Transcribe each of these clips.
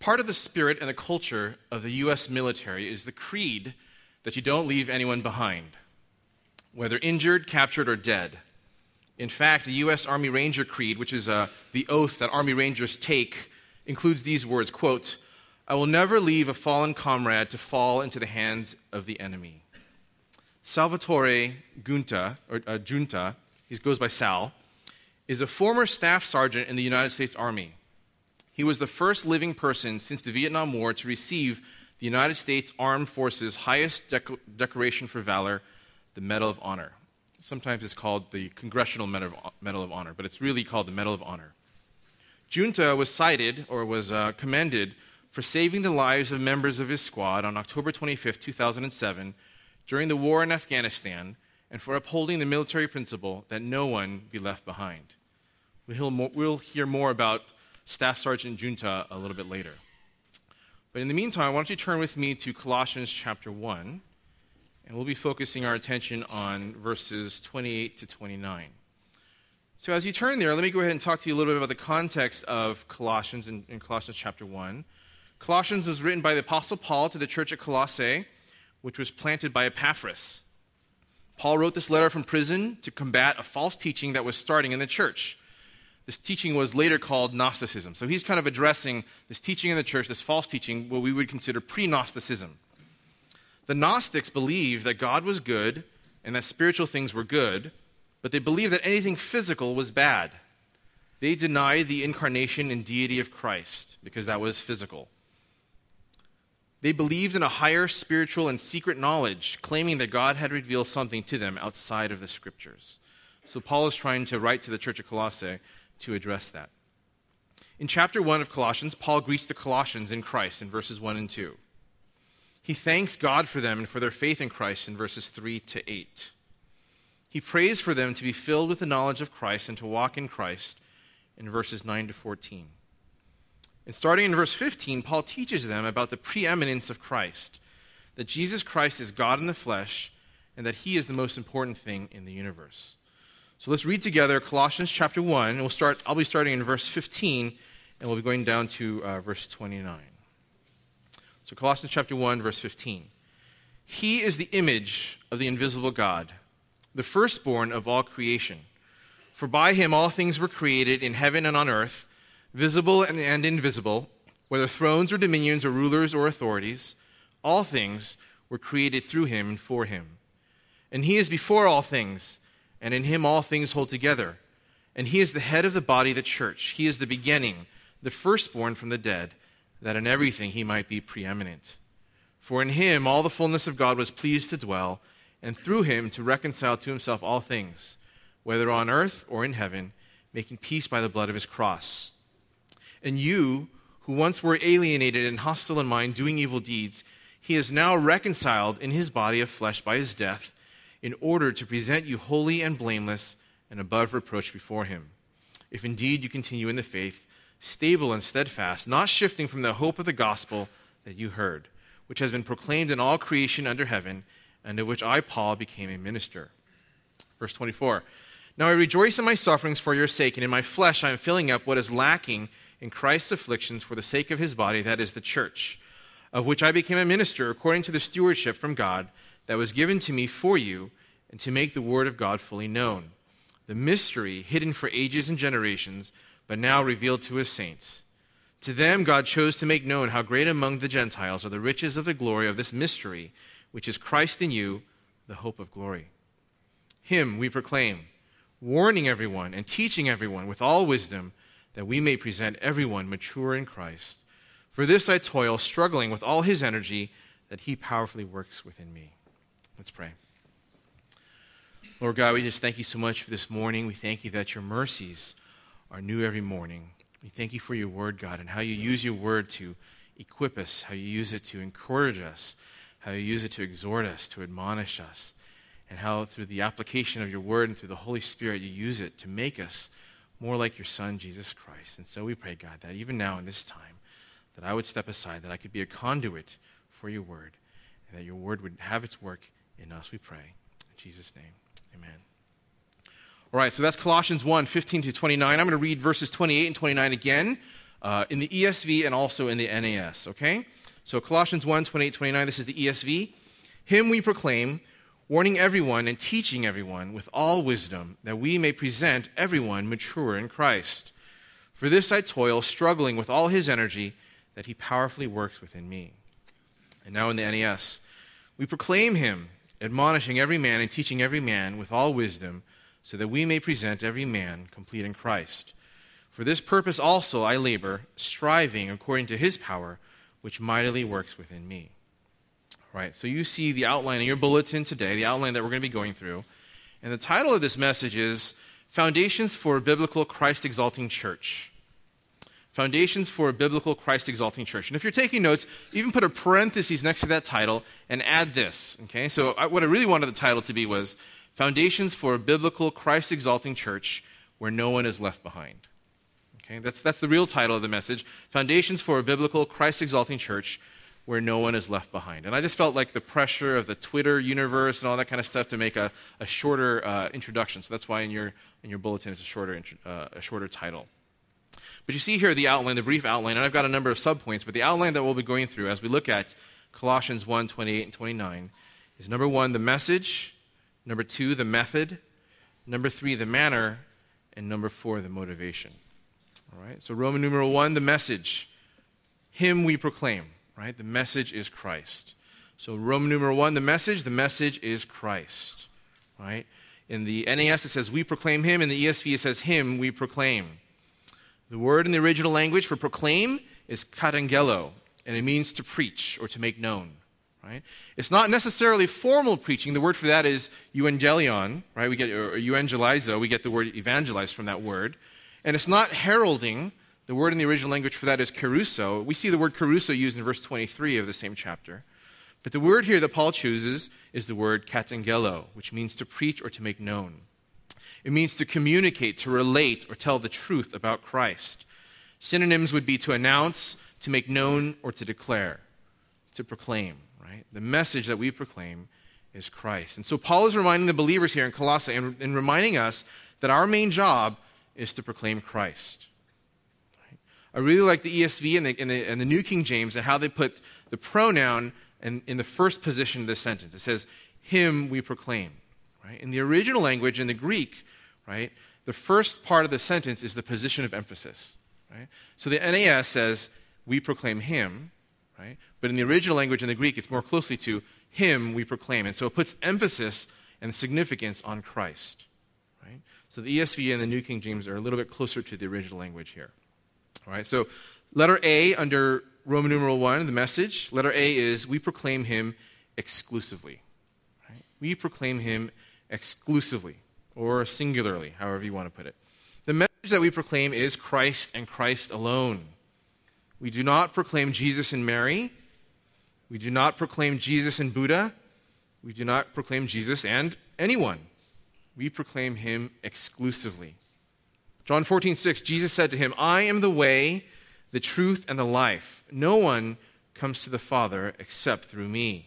Part of the spirit and the culture of the U.S. military is the creed that you don't leave anyone behind, whether injured, captured, or dead. In fact, the U.S. Army Ranger Creed, which is the oath that Army Rangers take, includes these words, quote, "I will never leave a fallen comrade to fall into the hands of the enemy." Salvatore Giunta, he goes by Sal, is a former staff sergeant in the United States Army. He was the first living person since the Vietnam War to receive the United States Armed Forces' highest decoration for valor, the Medal of Honor. Sometimes it's called the Congressional Medal of Honor, but it's really called the Medal of Honor. Giunta was cited, or was commended, for saving the lives of members of his squad on October 25, 2007, during the war in Afghanistan, and for upholding the military principle that no one be left behind. We'll hear more about Staff Sergeant Giunta a little bit later. But in the meantime, why don't you turn with me to Colossians chapter 1, and we'll be focusing our attention on verses 28 to 29. So as you turn there, let me go ahead and talk to you a little bit about the context of Colossians in Colossians chapter 1. Colossians was written by the Apostle Paul to the church at Colossae, which was planted by Epaphras. Paul wrote this letter from prison to combat a false teaching that was starting in the church. This teaching was later called Gnosticism. So he's kind of addressing this teaching in the church, this false teaching, what we would consider pre-Gnosticism. The Gnostics believed that God was good and that spiritual things were good, but they believed that anything physical was bad. They denied the incarnation and deity of Christ because that was physical. They believed in a higher spiritual and secret knowledge, claiming that God had revealed something to them outside of the Scriptures. So Paul is trying to write to the church of Colossae to address that. In chapter 1 of Colossians, Paul greets the Colossians in Christ in verses 1 and 2. He thanks God for them and for their faith in Christ in verses 3 to 8. He prays for them to be filled with the knowledge of Christ and to walk in Christ in verses 9 to 14. And starting in verse 15, Paul teaches them about the preeminence of Christ, that Jesus Christ is God in the flesh, and that he is the most important thing in the universe. So let's read together Colossians chapter 1, and I'll be starting in verse 15, and we'll be going down to verse 29. So Colossians chapter 1, verse 15. He is the image of the invisible God, the firstborn of all creation. For by him all things were created in heaven and on earth, visible and invisible, whether thrones or dominions or rulers or authorities, all things were created through him and for him. And he is before all things, and in him all things hold together. And he is the head of the body, the church. He is the beginning, the firstborn from the dead, that in everything he might be preeminent. For in him all the fullness of God was pleased to dwell, and through him to reconcile to himself all things, whether on earth or in heaven, making peace by the blood of his cross. And you, who once were alienated and hostile in mind, doing evil deeds, he is now reconciled in his body of flesh by his death, in order to present you holy and blameless and above reproach before him. If indeed you continue in the faith, stable and steadfast, not shifting from the hope of the gospel that you heard, which has been proclaimed in all creation under heaven, and of which I, Paul, became a minister. Verse 24. Now I rejoice in my sufferings for your sake, and in my flesh I am filling up what is lacking in Christ's afflictions for the sake of his body, that is the church, of which I became a minister according to the stewardship from God that was given to me for you, and to make the word of God fully known, the mystery hidden for ages and generations, but now revealed to his saints. To them God chose to make known how great among the Gentiles are the riches of the glory of this mystery, which is Christ in you, the hope of glory. Him we proclaim, warning everyone and teaching everyone with all wisdom, that we may present everyone mature in Christ. For this I toil, struggling with all his energy, that he powerfully works within me. Let's pray. Lord God, we just thank you so much for this morning. We thank you that your mercies are new every morning. We thank you for your word, God, and how you use your word to equip us, how you use it to encourage us, how you use it to exhort us, to admonish us, and how through the application of your word and through the Holy Spirit you use it to make us more like your Son, Jesus Christ. And so we pray, God, that even now in this time, that I would step aside, that I could be a conduit for your word, and that your word would have its work in us, we pray. In Jesus' name, amen. All right, so that's Colossians 1, 15 to 29. I'm going to read verses 28 and 29 again, in the ESV and also in the NAS, okay? So Colossians 1, 28, 29, this is the ESV. Him we proclaim, warning everyone and teaching everyone with all wisdom, that we may present everyone mature in Christ. For this I toil, struggling with all his energy, that he powerfully works within me. And now in the NAS, we proclaim him, admonishing every man and teaching every man with all wisdom, so that we may present every man complete in Christ. For this purpose also I labor, striving according to his power, which mightily works within me. All right, so you see the outline in your bulletin today, the outline that we're going to be going through. And the title of this message is Foundations for a Biblical Christ-Exalting Church. Foundations for a Biblical Christ-Exalting Church. And if you're taking notes, even put a parenthesis next to that title and add this. Okay, so what I really wanted the title to be was Foundations for a Biblical Christ-Exalting Church Where No One Is Left Behind. Okay, that's the real title of the message, Foundations for a Biblical Christ-Exalting Church Where No One Is Left Behind. And I just felt like the pressure of the Twitter universe and all that kind of stuff to make a shorter introduction. So that's why in your bulletin it's a shorter title. But you see here the outline, the brief outline, and I've got a number of subpoints, but the outline that we'll be going through as we look at Colossians 1, 28 and 29 is number one, the message, number two, the method, number three, the manner, and number four, the motivation. All right, so Roman numeral one, the message, him we proclaim, right? The message is Christ. So Roman numeral one, the message is Christ, right? In the NAS it says we proclaim him, in the ESV it says him we proclaim. The word in the original language for proclaim is katangelo, and it means to preach or to make known. Right? It's not necessarily formal preaching. The word for that is euangelion, right? We get or euangelizo. We get the word evangelize from that word, and it's not heralding. The word in the original language for that is keruso. We see the word keruso used in verse 23 of the same chapter, but the word here that Paul chooses is the word katangelo, which means to preach or to make known. It means to communicate, to relate, or tell the truth about Christ. Synonyms would be to announce, to make known, or to declare, to proclaim. Right? The message that we proclaim is Christ. And so Paul is reminding the believers here in Colossae and reminding us that our main job is to proclaim Christ. Right? I really like the ESV and the New King James and how they put the pronoun in the first position of the sentence. It says, him we proclaim. Right? In the original language, in the Greek, right, the first part of the sentence is the position of emphasis. Right? So the NAS says, we proclaim him. Right? But in the original language, in the Greek, it's more closely to him we proclaim. And so it puts emphasis and significance on Christ. Right? So the ESV and the New King James are a little bit closer to the original language here. All right, so letter A under Roman numeral 1, the message, letter A is we proclaim him exclusively. Right? We proclaim him exclusively or singularly, however you want to put it. The message that we proclaim is Christ and Christ alone. We do not proclaim Jesus and Mary. We do not proclaim Jesus and Buddha. We do not proclaim Jesus and anyone. We proclaim him exclusively. John 14:6, Jesus said to him, I am the way, the truth, and the life. No one comes to the Father except through me.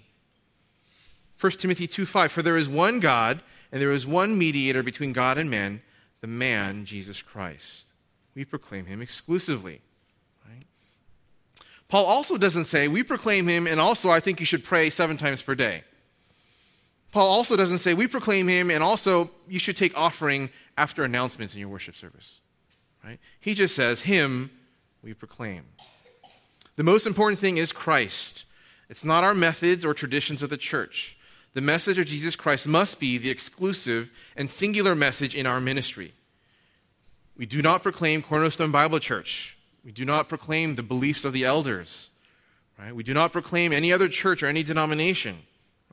1 Timothy 2:5, for there is one God, and there is one mediator between God and men, the man, Jesus Christ. We proclaim him exclusively. Paul also doesn't say, we proclaim him, and also I think you should pray 7 times per day. Paul also doesn't say, we proclaim him, and also you should take offering after announcements in your worship service. Right? He just says, him we proclaim. The most important thing is Christ. It's not our methods or traditions of the church. The message of Jesus Christ must be the exclusive and singular message in our ministry. We do not proclaim Cornerstone Bible Church. We do not proclaim the beliefs of the elders. Right? We do not proclaim any other church or any denomination.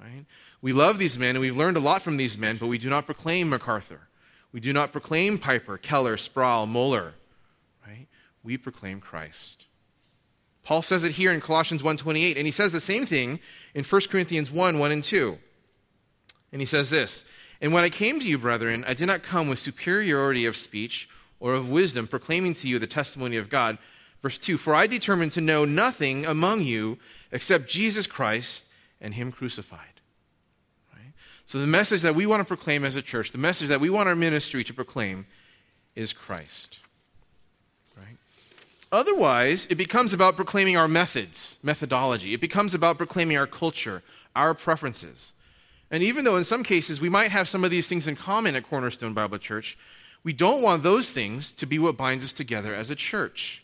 Right? We love these men, and we've learned a lot from these men, but we do not proclaim MacArthur. We do not proclaim Piper, Keller, Sproul, Muller. Right? We proclaim Christ. Paul says it here in Colossians 1:28, and he says the same thing in 1 Corinthians 1:1 and 2. And he says this, and when I came to you, brethren, I did not come with superiority of speech or of wisdom, proclaiming to you the testimony of God. Verse 2, for I determined to know nothing among you except Jesus Christ and him crucified. Right? So the message that we want to proclaim as a church, the message that we want our ministry to proclaim is Christ. Right? Otherwise, it becomes about proclaiming our methods, methodology. It becomes about proclaiming our culture, our preferences. And even though in some cases we might have some of these things in common at Cornerstone Bible Church, we don't want those things to be what binds us together as a church.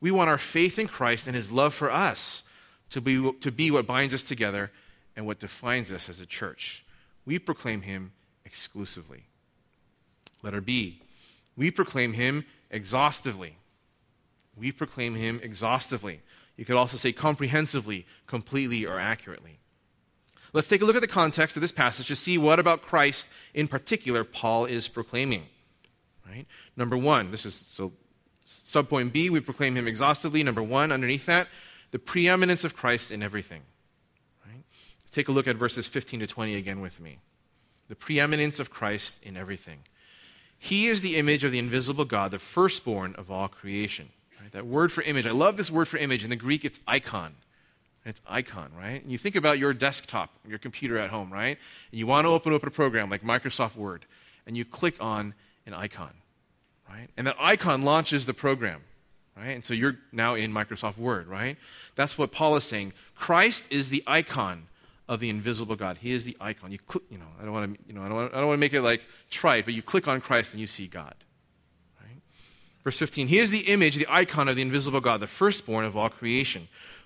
We want our faith in Christ and his love for us to be what binds us together and what defines us as a church. We proclaim him exclusively. Letter B, we proclaim him exhaustively. We proclaim him exhaustively. You could also say comprehensively, completely, or accurately. Let's take a look at the context of this passage to see what about Christ in particular Paul is proclaiming. Right? Number one, this is so subpoint B, we proclaim him exhaustively. Number one, underneath that, the preeminence of Christ in everything. Right? Let's take a look at verses 15 to 20 again with me. The preeminence of Christ in everything. He is the image of the invisible God, the firstborn of all creation. Right? That word for image, I love this word for image. In the Greek, it's icon. It's icon, right? And you think about your desktop, your computer at home, right? And you want to open up a program like Microsoft Word, and you click on an icon, right? And that icon launches the program, right? And so you're now in Microsoft Word, right? That's what Paul is saying. Christ is the icon of the invisible God. He is the icon. You click, I don't want to make it like trite, but you click on Christ and you see God. Right? Verse 15. He is the image, the icon of the invisible God, the firstborn of all creation.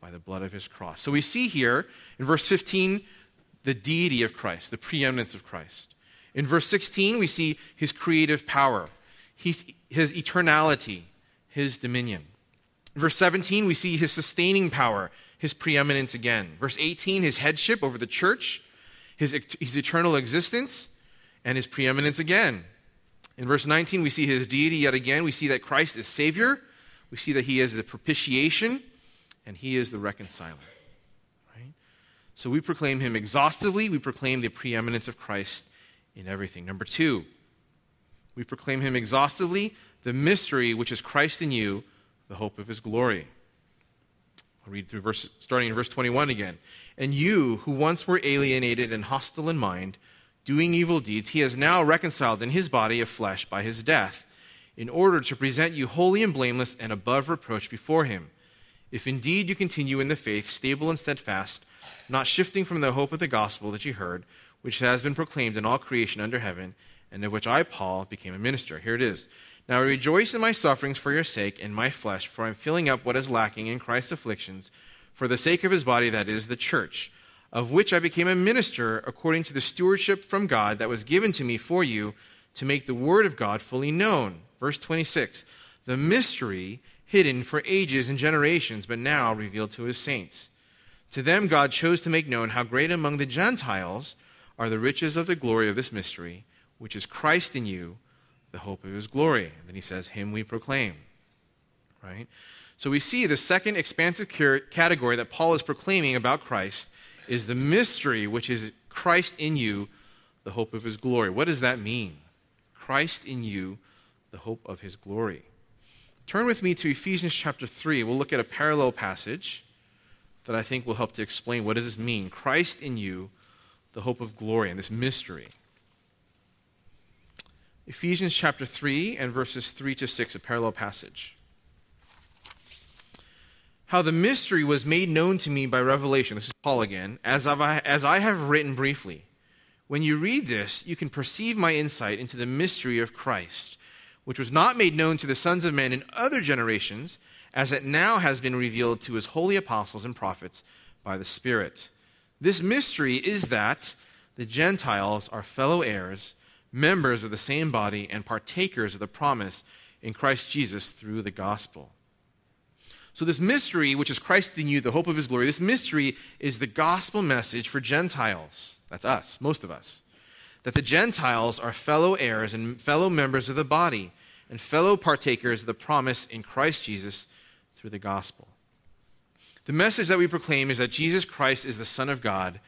by the blood of his cross. So we see here in verse 15, the deity of Christ, the preeminence of Christ. In verse 16, we see his creative power, his eternality, his dominion. In verse 17, we see his sustaining power, his preeminence again. Verse 18, his headship over the church, his eternal existence, and his preeminence again. In verse 19, we see his deity yet again. We see that Christ is Savior. We see that he is the propitiation, and he is the reconciler. Right? So we proclaim him exhaustively. We proclaim the preeminence of Christ in everything. Number two, we proclaim him exhaustively, the mystery which is Christ in you, the hope of his glory. I'll read through starting in verse 21 again. And you, who once were alienated and hostile in mind, doing evil deeds, he has now reconciled in his body of flesh by his death, in order to present you holy and blameless and above reproach before him. If indeed you continue in the faith, stable and steadfast, not shifting from the hope of the gospel that you heard, which has been proclaimed in all creation under heaven, and of which I, Paul, became a minister. Here it is. Now I rejoice in my sufferings for your sake in my flesh, for I am filling up what is lacking in Christ's afflictions for the sake of his body, that is, the church, of which I became a minister according to the stewardship from God that was given to me for you to make the word of God fully known. Verse 26, the mystery hidden for ages and generations, but now revealed to his saints. To them God chose to make known how great among the Gentiles are the riches of the glory of this mystery, which is Christ in you, the hope of his glory. And then he says, him we proclaim. Right? So we see the second expansive category that Paul is proclaiming about Christ is the mystery, which is Christ in you, the hope of his glory. What does that mean? Christ in you, the hope of his glory. Turn with me to Ephesians chapter 3. We'll look at a parallel passage that I think will help to explain what does this mean. Christ in you, the hope of glory, and this mystery. Ephesians chapter 3 and verses 3 to 6, a parallel passage. How the mystery was made known to me by revelation. This is Paul again. As I have written briefly. When you read this, you can perceive my insight into the mystery of Christ, which was not made known to the sons of men in other generations, as it now has been revealed to his holy apostles and prophets by the Spirit. This mystery is that the Gentiles are fellow heirs, members of the same body, and partakers of the promise in Christ Jesus through the gospel. So this mystery, which is Christ in you, the hope of his glory, this mystery is the gospel message for Gentiles. That's us, most of us. That the Gentiles are fellow heirs and fellow members of the body and fellow partakers of the promise in Christ Jesus through the gospel. The message that we proclaim is that Jesus Christ is the Son of God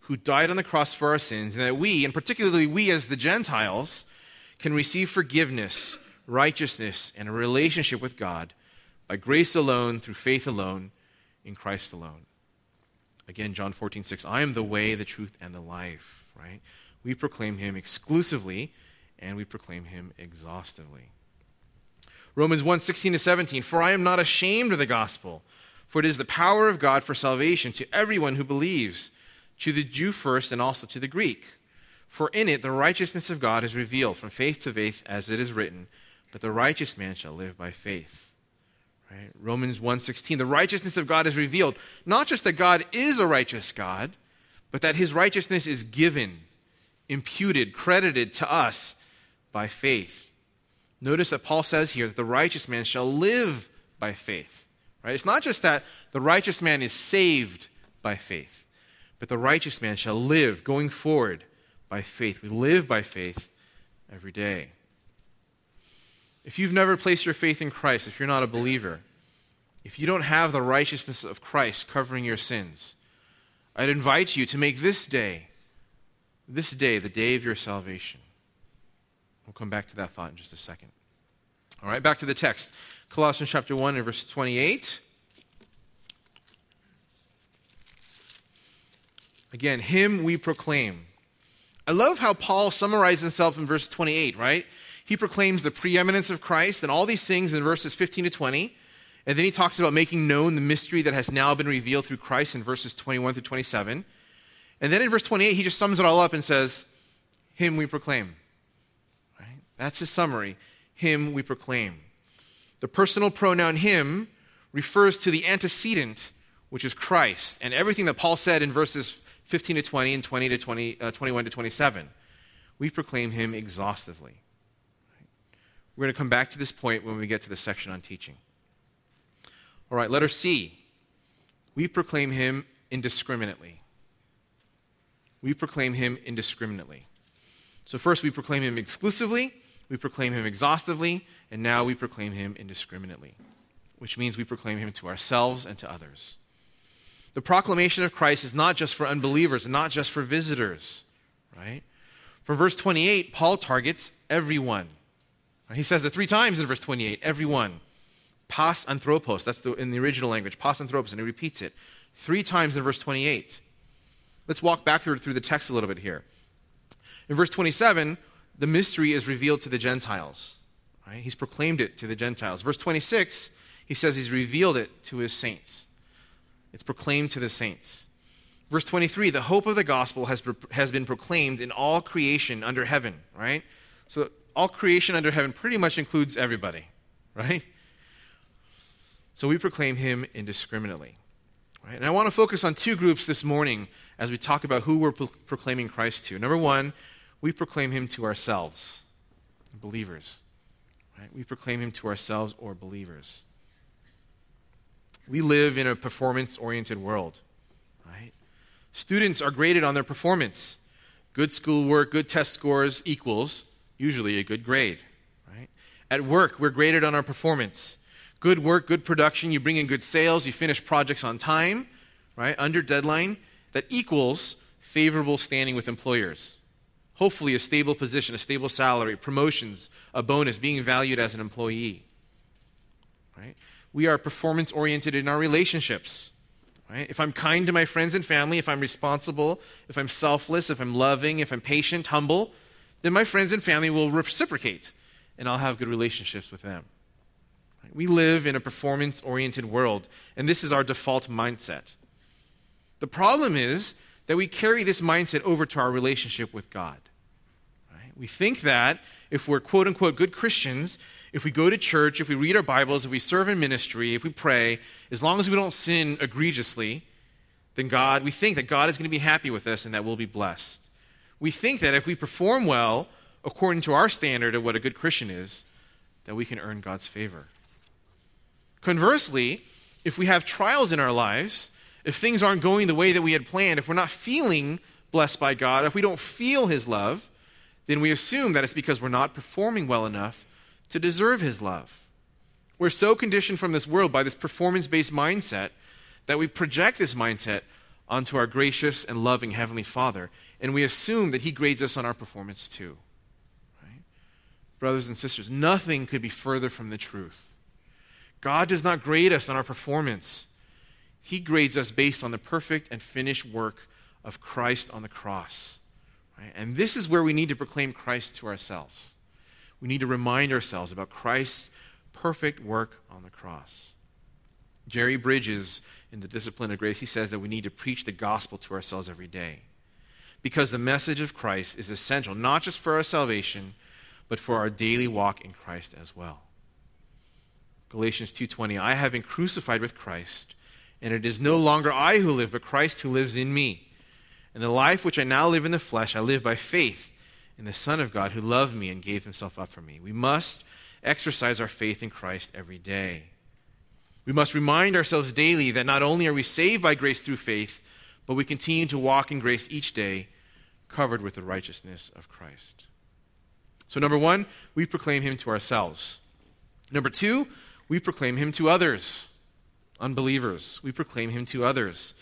who died on the cross for our sins, and that we, and particularly we as the Gentiles, can receive forgiveness, righteousness, and a relationship with God by grace alone, through faith alone, in Christ alone. Again, John 14:6, I am the way, the truth, and the life, right? We proclaim him exclusively, and we proclaim him exhaustively. Romans 1:16-17, for I am not ashamed of the gospel, for it is the power of God for salvation to everyone who believes, to the Jew first and also to the Greek. For in it the righteousness of God is revealed from faith to faith, as it is written, but the righteous man shall live by faith. Right? Romans 1:16, the righteousness of God is revealed, not just that God is a righteous God, but that his righteousness is given, imputed, credited to us by faith. Notice that Paul says here that the righteous man shall live by faith. Right? It's not just that the righteous man is saved by faith, but the righteous man shall live going forward by faith. We live by faith every day. If you've never placed your faith in Christ, if you're not a believer, if you don't have the righteousness of Christ covering your sins, I'd invite you to make this day, the day of your salvation. We'll come back to that thought in just a second. All right, back to the text. Colossians chapter 1 and verse 28. Again, him we proclaim. I love how Paul summarizes himself in verse 28, right? He proclaims the preeminence of Christ and all these things in verses 15 to 20. And then he talks about making known the mystery that has now been revealed through Christ in verses 21 through 27. And then in verse 28, he just sums it all up and says, him we proclaim. Right? That's his summary. Him we proclaim. The personal pronoun him refers to the antecedent, which is Christ, and everything that Paul said in verses 15 to 20 and 21 to 27. We proclaim him exhaustively. Right? We're going to come back to this point when we get to the section on teaching. All right, letter C. We proclaim him indiscriminately. We proclaim him indiscriminately. So first we proclaim him exclusively, we proclaim him exhaustively, and now we proclaim him indiscriminately, which means we proclaim him to ourselves and to others. The proclamation of Christ is not just for unbelievers, not just for visitors, right? From verse 28, Paul targets everyone. He says it three times in verse 28, everyone. Pas anthropos, that's in the original language, pas anthropos, and he repeats it three times in verse 28. Let's walk backward through the text a little bit here. In verse 27, the mystery is revealed to the Gentiles. Right? He's proclaimed it to the Gentiles. Verse 26, he says he's revealed it to his saints. It's proclaimed to the saints. Verse 23, the hope of the gospel has been proclaimed in all creation under heaven, right? So all creation under heaven pretty much includes everybody, right? So we proclaim him indiscriminately. Right? And I want to focus on two groups this morning as we talk about who we're proclaiming Christ to. Number one, we proclaim him to ourselves, believers. Right? We proclaim him to ourselves or believers. We live in a performance-oriented world. Right? Students are graded on their performance. Good schoolwork, good test scores equals usually a good grade. Right? At work, we're graded on our performance. Good work, good production, you bring in good sales, you finish projects on time, right? Under deadline, that equals favorable standing with employers. Hopefully a stable position, a stable salary, promotions, a bonus, being valued as an employee. Right? We are performance-oriented in our relationships. Right? If I'm kind to my friends and family, if I'm responsible, if I'm selfless, if I'm loving, if I'm patient, humble, then my friends and family will reciprocate, and I'll have good relationships with them. Right? We live in a performance-oriented world, and this is our default mindset. The problem is that we carry this mindset over to our relationship with God. Right? We think that if we're quote-unquote good Christians, if we go to church, if we read our Bibles, if we serve in ministry, if we pray, as long as we don't sin egregiously, then we think that God is going to be happy with us and that we'll be blessed. We think that if we perform well, according to our standard of what a good Christian is, that we can earn God's favor. Conversely, if we have trials in our lives, if things aren't going the way that we had planned, if we're not feeling blessed by God, if we don't feel his love, then we assume that it's because we're not performing well enough to deserve his love. We're so conditioned from this world by this performance-based mindset that we project this mindset onto our gracious and loving Heavenly Father, and we assume that He grades us on our performance too. Right? Brothers and sisters, nothing could be further from the truth. God does not grade us on our performance. He grades us based on the perfect and finished work of Christ on the cross. Right? And this is where we need to proclaim Christ to ourselves. We need to remind ourselves about Christ's perfect work on the cross. Jerry Bridges, in The Discipline of Grace, he says that we need to preach the gospel to ourselves every day because the message of Christ is essential, not just for our salvation, but for our daily walk in Christ as well. Galatians 2:20, I have been crucified with Christ, and it is no longer I who live, but Christ who lives in me. And the life which I now live in the flesh, I live by faith in the Son of God who loved me and gave himself up for me. We must exercise our faith in Christ every day. We must remind ourselves daily that not only are we saved by grace through faith, but we continue to walk in grace each day, covered with the righteousness of Christ. So number one, we proclaim him to ourselves. Number two, we proclaim him to others. Unbelievers, we proclaim him to others.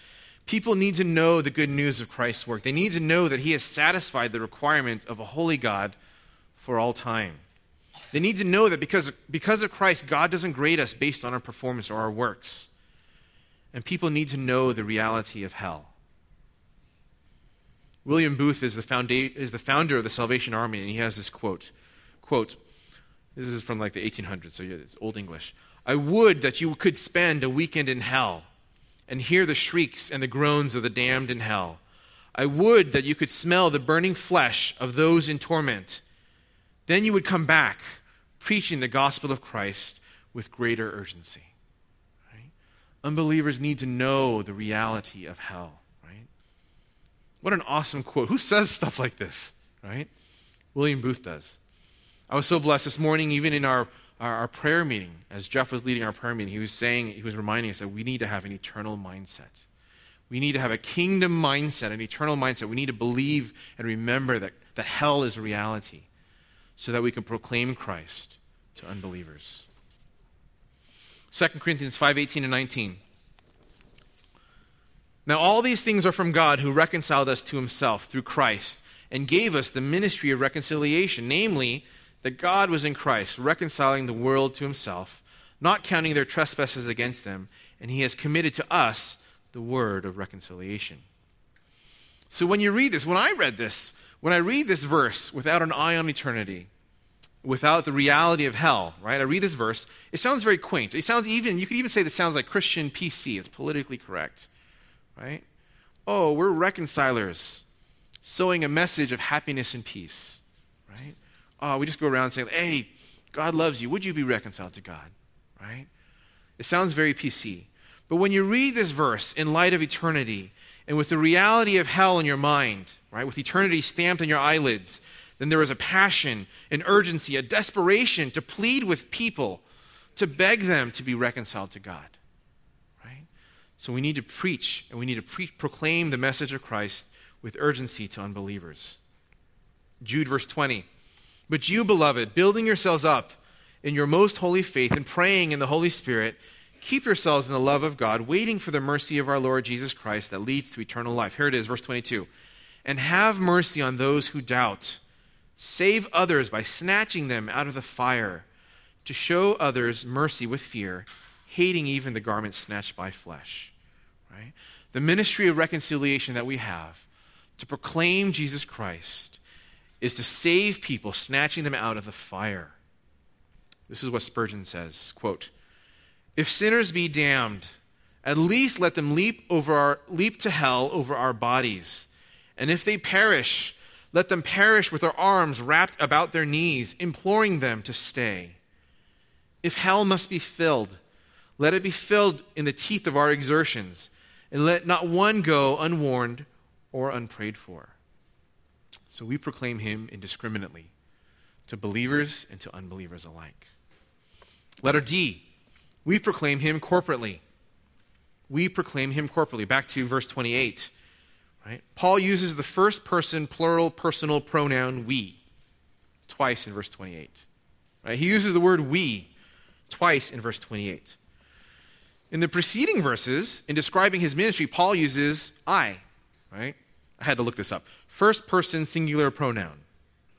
People need to know the good news of Christ's work. They need to know that he has satisfied the requirement of a holy God for all time. They need to know that because of Christ, God doesn't grade us based on our performance or our works. And people need to know the reality of hell. William Booth is the founder of the Salvation Army, and he has this quote, this is from like the 1800s, so yeah, it's Old English. I would that you could spend a weekend in hell and hear the shrieks and the groans of the damned in hell. I would that you could smell the burning flesh of those in torment. Then you would come back preaching the gospel of Christ with greater urgency. Right? Unbelievers need to know the reality of hell. Right? What an awesome quote. Who says stuff like this? Right? William Booth does. I was so blessed this morning, even in our prayer meeting, as Jeff was leading our prayer meeting, he was reminding us that we need to have an eternal mindset. We need to have a kingdom mindset, an eternal mindset. We need to believe and remember that hell is reality so that we can proclaim Christ to unbelievers. 2 Corinthians 5:18 and 19. Now all these things are from God who reconciled us to himself through Christ and gave us the ministry of reconciliation, namely, that God was in Christ, reconciling the world to himself, not counting their trespasses against them, and he has committed to us the word of reconciliation. So when I read this verse without an eye on eternity, without the reality of hell, right? I read this verse, it sounds very quaint. It sounds you could even say this sounds like Christian PC. It's politically correct, right? Oh, we're reconcilers, sowing a message of happiness and peace, right? Oh, we just go around saying, hey, God loves you. Would you be reconciled to God? Right? It sounds very PC. But when you read this verse in light of eternity and with the reality of hell in your mind, right, with eternity stamped on your eyelids, then there is a passion, an urgency, a desperation to plead with people, to beg them to be reconciled to God. Right? So we need to preach, and we need to proclaim the message of Christ with urgency to unbelievers. Jude verse 20. But you, beloved, building yourselves up in your most holy faith and praying in the Holy Spirit, keep yourselves in the love of God, waiting for the mercy of our Lord Jesus Christ that leads to eternal life. Here it is, verse 22. And have mercy on those who doubt. Save others by snatching them out of the fire, to show others mercy with fear, hating even the garment snatched by flesh. Right? The ministry of reconciliation that we have to proclaim Jesus Christ is to save people, snatching them out of the fire. This is what Spurgeon says, quote, if sinners be damned, at least let them leap to hell over our bodies. And if they perish, let them perish with their arms wrapped about their knees, imploring them to stay. If hell must be filled, let it be filled in the teeth of our exertions, and let not one go unwarned or unprayed for. So we proclaim him indiscriminately to believers and to unbelievers alike. Letter D, we proclaim him corporately. We proclaim him corporately. Back to verse 28. Right? Paul uses the first person plural personal pronoun we twice in verse 28. Right? He uses the word we twice in verse 28. In the preceding verses, in describing his ministry, Paul uses I, right? I had to look this up. First person singular pronoun,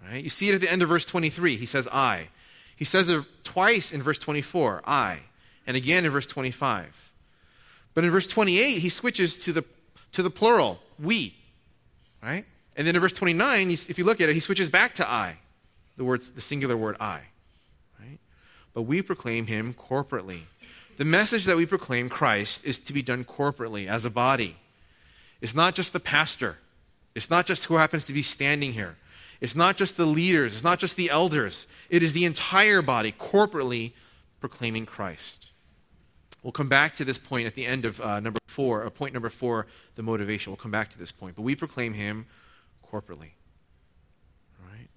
right? You see it at the end of verse 23. He says I. He says it twice in verse 24, I, and again in verse 25. But in verse 28, he switches to the plural, we, right? And then in verse 29, if you look at it, he switches back to I, the singular word I, right? But we proclaim him corporately. The message that we proclaim, Christ, is to be done corporately as a body. It's not just the pastor. It's not just who happens to be standing here. It's not just the leaders. It's not just the elders. It is the entire body corporately proclaiming Christ. We'll come back to this point at the end of point number four, the motivation. We'll come back to this point. But we proclaim him corporately. All right.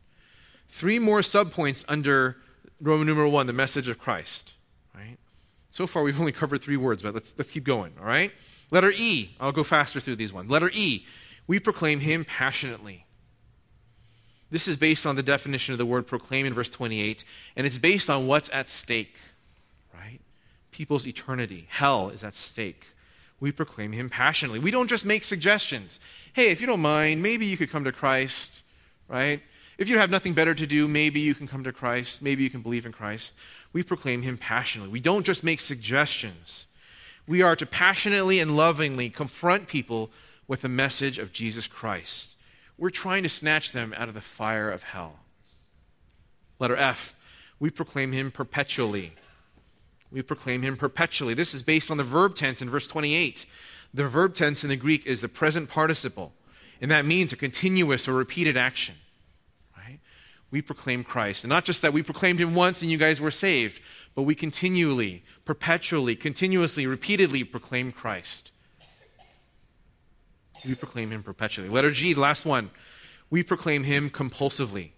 Three more subpoints under Roman numeral 1, the message of Christ. Right? So far, we've only covered three words, but let's keep going. All right. Letter E. I'll go faster through these ones. Letter E. We proclaim him passionately. This is based on the definition of the word proclaim in verse 28, and it's based on what's at stake, right? People's eternity. Hell is at stake. We proclaim him passionately. We don't just make suggestions. Hey, if you don't mind, maybe you could come to Christ, right? If you have nothing better to do, maybe you can come to Christ. Maybe you can believe in Christ. We proclaim him passionately. We don't just make suggestions. We are to passionately and lovingly confront people with the message of Jesus Christ. We're trying to snatch them out of the fire of hell. Letter F, we proclaim him perpetually. We proclaim him perpetually. This is based on the verb tense in verse 28. The verb tense in the Greek is the present participle, and that means a continuous or repeated action. Right? We proclaim Christ. And not just that we proclaimed him once and you guys were saved, but we continually, perpetually, continuously, repeatedly proclaim Christ. We proclaim him perpetually. Letter G, the last one. We proclaim him compulsively.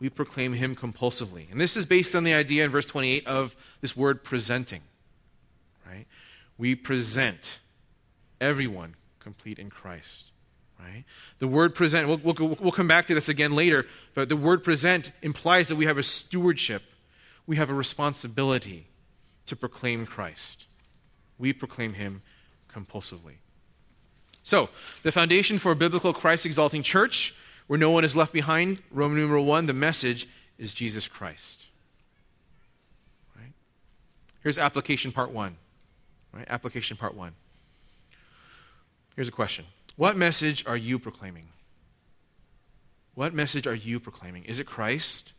We proclaim him compulsively. And this is based on the idea in verse 28 of this word presenting. Right? We present everyone complete in Christ. Right? The word present, we'll come back to this again later, but the word present implies that we have a stewardship. We have a responsibility to proclaim Christ. We proclaim him compulsively. So, the foundation for a biblical Christ-exalting church where no one is left behind, Roman numeral 1, the message is Jesus Christ. Right? Here's application part 1. Right? Application part 1. Here's a question. What message are you proclaiming? What message are you proclaiming? Is it Christ?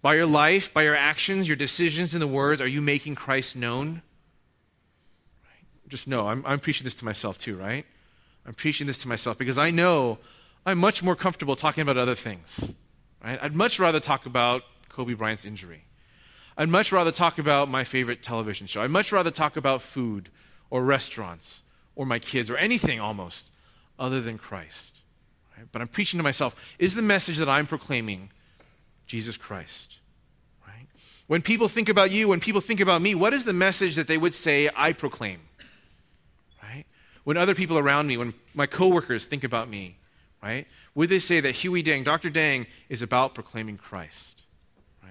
By your life, by your actions, your decisions, and the words, are you making Christ known? Right? Just know, I'm preaching this to myself too, right? I'm preaching this to myself because I know I'm much more comfortable talking about other things. Right? I'd much rather talk about Kobe Bryant's injury. I'd much rather talk about my favorite television show. I'd much rather talk about food or restaurants or my kids or anything almost other than Christ. Right? But I'm preaching to myself. Is the message that I'm proclaiming Jesus Christ? Right? When people think about you, when people think about me, what is the message that they would say I proclaim? When other people around me, when my coworkers think about me, right, would they say that Huey Dang, Dr. Dang, is about proclaiming Christ? Right?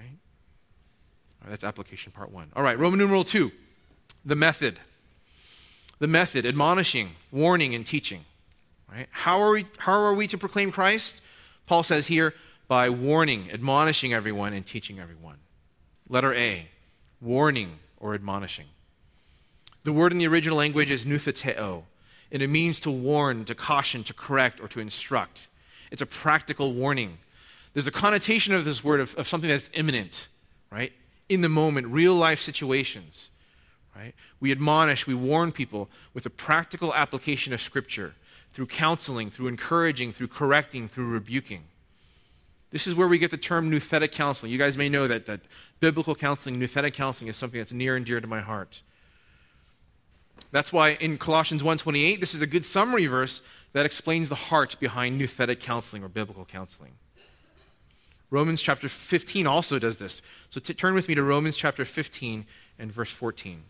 All right, that's application part 1. All right, Roman numeral 2, the method. The method, admonishing, warning, and teaching. Right? How are we to proclaim Christ? Paul says here, by warning, admonishing everyone, and teaching everyone. Letter A, warning or admonishing. The word in the original language is nutheteo. And it means to warn, to caution, to correct, or to instruct. It's a practical warning. There's a connotation of this word of something that's imminent, right? In the moment, real-life situations, right? We admonish, we warn people with a practical application of Scripture through counseling, through encouraging, through correcting, through rebuking. This is where we get the term nuthetic counseling. You guys may know that biblical counseling, nuthetic counseling, is something that's near and dear to my heart. That's why in Colossians 1:28, this is a good summary verse that explains the heart behind nuthetic counseling or biblical counseling. Romans chapter 15 also does this. So turn with me to Romans chapter 15 and verse 14.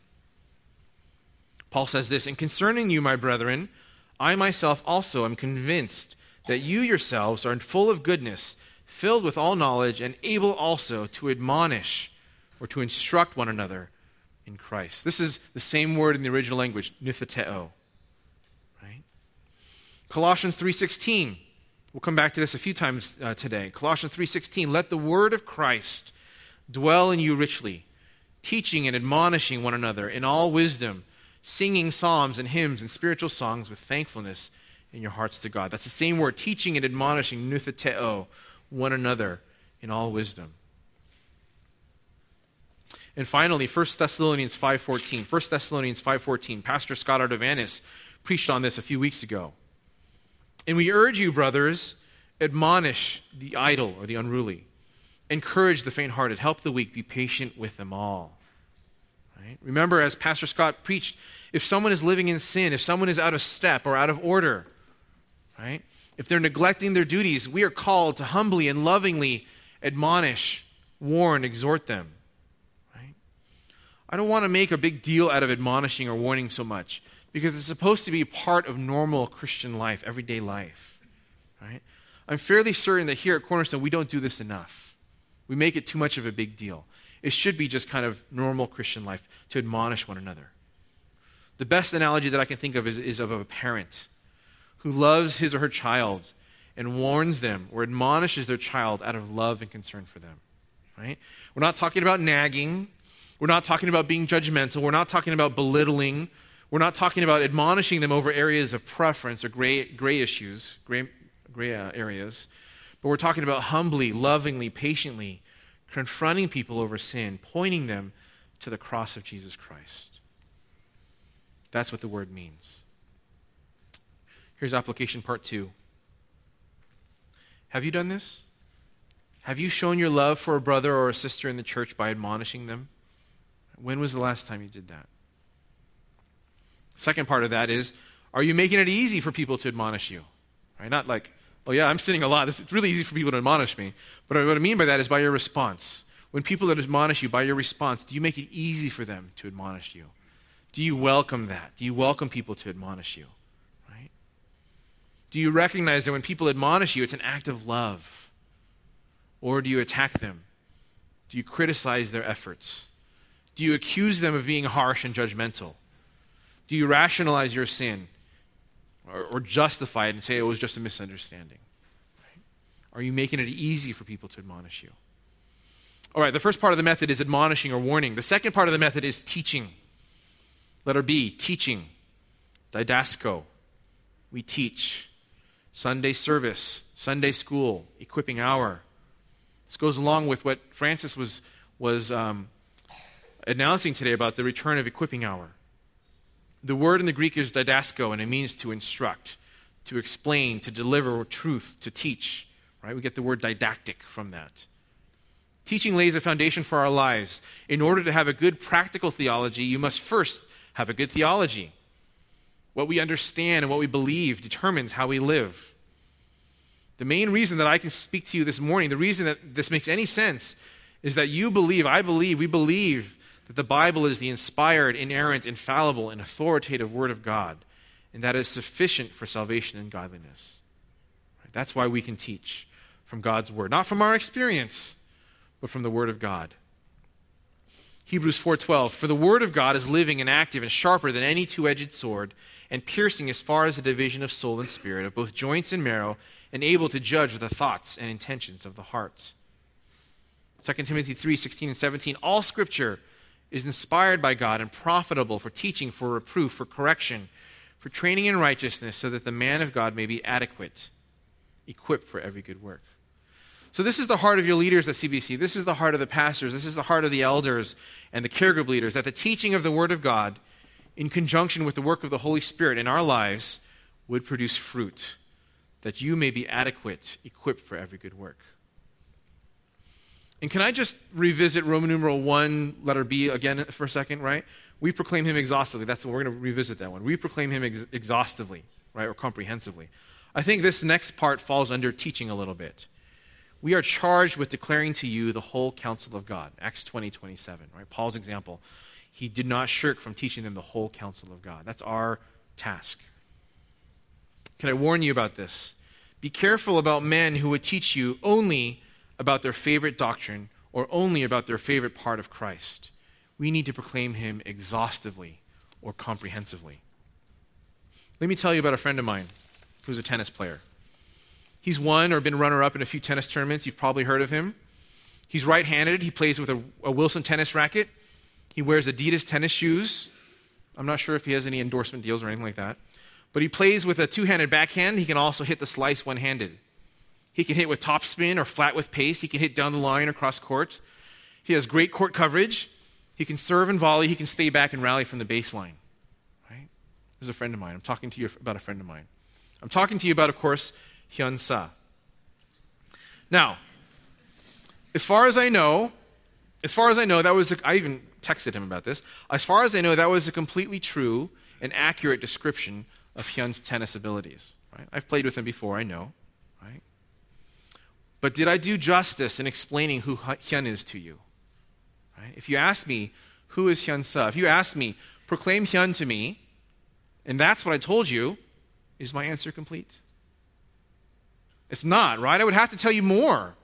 Paul says this, "And concerning you, my brethren, I myself also am convinced that you yourselves are full of goodness, filled with all knowledge, and able also to admonish or to instruct one another in Christ. This is the same word in the original language, nutheteo. Right? Colossians 3:16. We'll come back to this a few times today. Colossians 3:16. Let the word of Christ dwell in you richly, teaching and admonishing one another in all wisdom, singing psalms and hymns and spiritual songs with thankfulness in your hearts to God. That's the same word, teaching and admonishing, nutheteo, one another in all wisdom. And finally, 1 Thessalonians 5:14. 1 Thessalonians 5:14. Pastor Scott Ardavanis preached on this a few weeks ago. And we urge you, brothers, admonish the idle or the unruly. Encourage the faint-hearted. Help the weak. Be patient with them all. Right? Remember, as Pastor Scott preached, if someone is living in sin, if someone is out of step or out of order, right? If they're neglecting their duties, we are called to humbly and lovingly admonish, warn, exhort them. Right? I don't want to make a big deal out of admonishing or warning so much, because it's supposed to be part of normal Christian life, everyday life. Right? I'm fairly certain that here at Cornerstone, we don't do this enough. We make it too much of a big deal. It should be just kind of normal Christian life to admonish one another. The best analogy that I can think of is of a parent who loves his or her child and warns them or admonishes their child out of love and concern for them. Right? We're not talking about nagging. We're not talking about being judgmental. We're not talking about belittling. We're not talking about admonishing them over areas of preference or gray areas. But we're talking about humbly, lovingly, patiently confronting people over sin, pointing them to the cross of Jesus Christ. That's what the word means. Here's application part 2. Have you done this? Have you shown your love for a brother or a sister in the church by admonishing them? When was the last time you did that? Second part of that is, are you making it easy for people to admonish you? Right? Not like, oh yeah, I'm sinning a lot. It's really easy for people to admonish me. But what I mean by that is by your response. When people admonish you, by your response, do you make it easy for them to admonish you? Do you welcome that? Do you welcome people to admonish you? Do you recognize that when people admonish you, it's an act of love? Or do you attack them? Do you criticize their efforts? Do you accuse them of being harsh and judgmental? Do you rationalize your sin or justify it and say it was just a misunderstanding? Right? Are you making it easy for people to admonish you? All right, the first part of the method is admonishing or warning. The second part of the method is teaching. Letter B, teaching. Didasco. We teach. Sunday service, Sunday school, equipping hour. This goes along with what Francis was announcing today about the return of equipping hour. The word in the Greek is didasco, and it means to instruct, to explain, to deliver truth, to teach. Right? We get the word didactic from that. Teaching lays a foundation for our lives. In order to have a good practical theology, you must first have a good theology. What we understand and what we believe determines how we live. The main reason that I can speak to you this morning, the reason that this makes any sense, is that you believe, I believe, we believe that the Bible is the inspired, inerrant, infallible, and authoritative Word of God, and that is sufficient for salvation and godliness. That's why we can teach from God's Word, not from our experience, but from the Word of God. Hebrews 4:12, for the word of God is living and active and sharper than any two-edged sword and piercing as far as the division of soul and spirit, of both joints and marrow, and able to judge the thoughts and intentions of the heart. 2 Timothy 3:16 and 17, all scripture is inspired by God and profitable for teaching, for reproof, for correction, for training in righteousness, so that the man of God may be adequate, equipped for every good work. So this is the heart of your leaders at CBC. This is the heart of the pastors. This is the heart of the elders and the care group leaders, that the teaching of the Word of God in conjunction with the work of the Holy Spirit in our lives would produce fruit, that you may be adequate, equipped for every good work. And can I just revisit Roman numeral 1, letter B again for a second, right? We proclaim him exhaustively. That's what we're going to revisit that one. We proclaim him exhaustively, right, or comprehensively. I think this next part falls under teaching a little bit. We are charged with declaring to you the whole counsel of God. Acts 20:27, right? Paul's example. He did not shirk from teaching them the whole counsel of God. That's our task. Can I warn you about this? Be careful about men who would teach you only about their favorite doctrine or only about their favorite part of Christ. we need to proclaim him exhaustively or comprehensively. Let me tell you about a friend of mine who's a tennis player. He's won or been runner-up in a few tennis tournaments. You've probably heard of him. He's right-handed. He plays with a Wilson tennis racket. He wears Adidas tennis shoes. I'm not sure if he has any endorsement deals or anything like that. But he plays with a two-handed backhand. He can also hit the slice one-handed. He can hit with topspin or flat with pace. He can hit down the line or cross court. He has great court coverage. He can serve and volley. He can stay back and rally from the baseline. Right? This is a friend of mine. I'm talking to you about a friend of mine. I'm talking to you about, of course, Hyun Sa. Now, as far as I know, I even texted him about this. As far as I know, that was a completely true and accurate description of Hyun's tennis abilities. Right? I've played with him before, I know. Right? But did I do justice in explaining who Hyun is to you? Right? If you ask me, who is Hyun Sa? If you ask me, proclaim Hyun to me, and that's what I told you, is my answer complete? It's not, right? I would have to tell you more.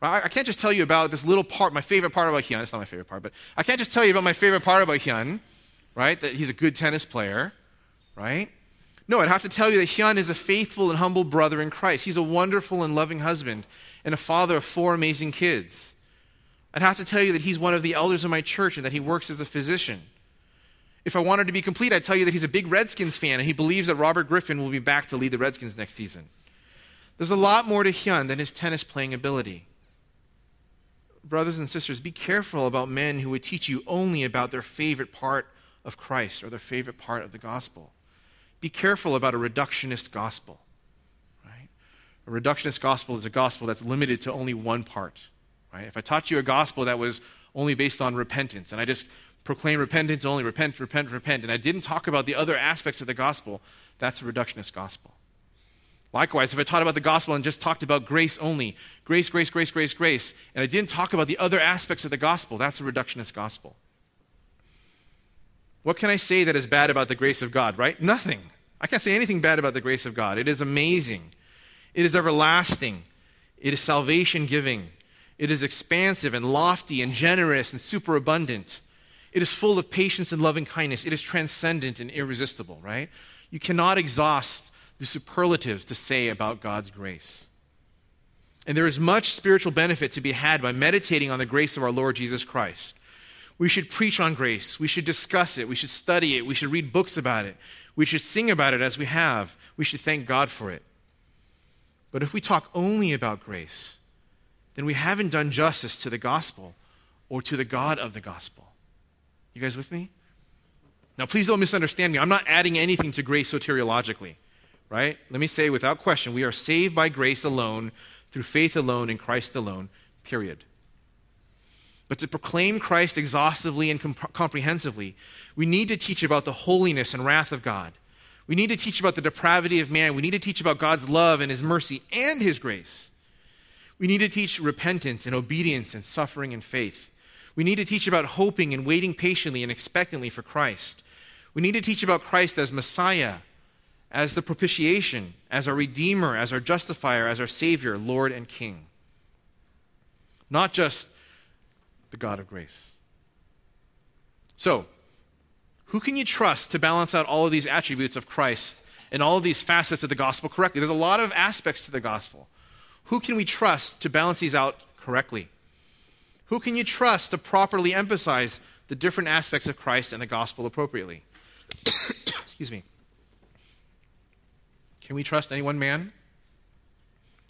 Right? I can't just tell you about this little part, my favorite part about Hyun. It's not my favorite part, but I can't just tell you about my favorite part about Hyun, right? That he's a good tennis player, right? No, I'd have to tell you that Hyun is a faithful and humble brother in Christ. He's a wonderful and loving husband and a father of 4 amazing kids. I'd have to tell you that he's one of the elders of my church and that he works as a physician. If I wanted to be complete, I'd tell you that he's a big Redskins fan and he believes that Robert Griffin will be back to lead the Redskins next season. There's a lot more to Hyun than his tennis playing ability. Brothers and sisters, be careful about men who would teach you only about their favorite part of Christ or their favorite part of the gospel. Be careful about a reductionist gospel. Right? A reductionist gospel is a gospel that's limited to only one part. Right? If I taught you a gospel that was only based on repentance, and I just proclaim repentance only, repent, and I didn't talk about the other aspects of the gospel, that's a reductionist gospel. Likewise, if I taught about the gospel and just talked about grace only, grace, and I didn't talk about the other aspects of the gospel, that's a reductionist gospel. What can I say that is bad about the grace of God, right? Nothing. I can't say anything bad about the grace of God. It is amazing. It is everlasting. It is salvation-giving. It is expansive and lofty and generous and superabundant. It is full of patience and loving kindness. It is transcendent and irresistible, right? You cannot exhaust the superlatives to say about God's grace. And there is much spiritual benefit to be had by meditating on the grace of our Lord Jesus Christ. We should preach on grace. We should discuss it. We should study it. We should read books about it. We should sing about it as we have. We should thank God for it. But if we talk only about grace, then we haven't done justice to the gospel or to the God of the gospel. You guys with me? Now, please don't misunderstand me. I'm not adding anything to grace soteriologically. Right? Let me say without question, we are saved by grace alone, through faith alone, in Christ alone, period. But to proclaim Christ exhaustively and comprehensively, we need to teach about the holiness and wrath of God. We need to teach about the depravity of man. We need to teach about God's love and his mercy and his grace. We need to teach repentance and obedience and suffering and faith. We need to teach about hoping and waiting patiently and expectantly for Christ. We need to teach about Christ as Messiah, as the propitiation, as our Redeemer, as our Justifier, as our Savior, Lord and King. Not just the God of grace. So, who can you trust to balance out all of these attributes of Christ and all of these facets of the gospel correctly? There's a lot of aspects to the gospel. Who can we trust to balance these out correctly? Who can you trust to properly emphasize the different aspects of Christ and the gospel appropriately? Excuse me. Can we trust any one man?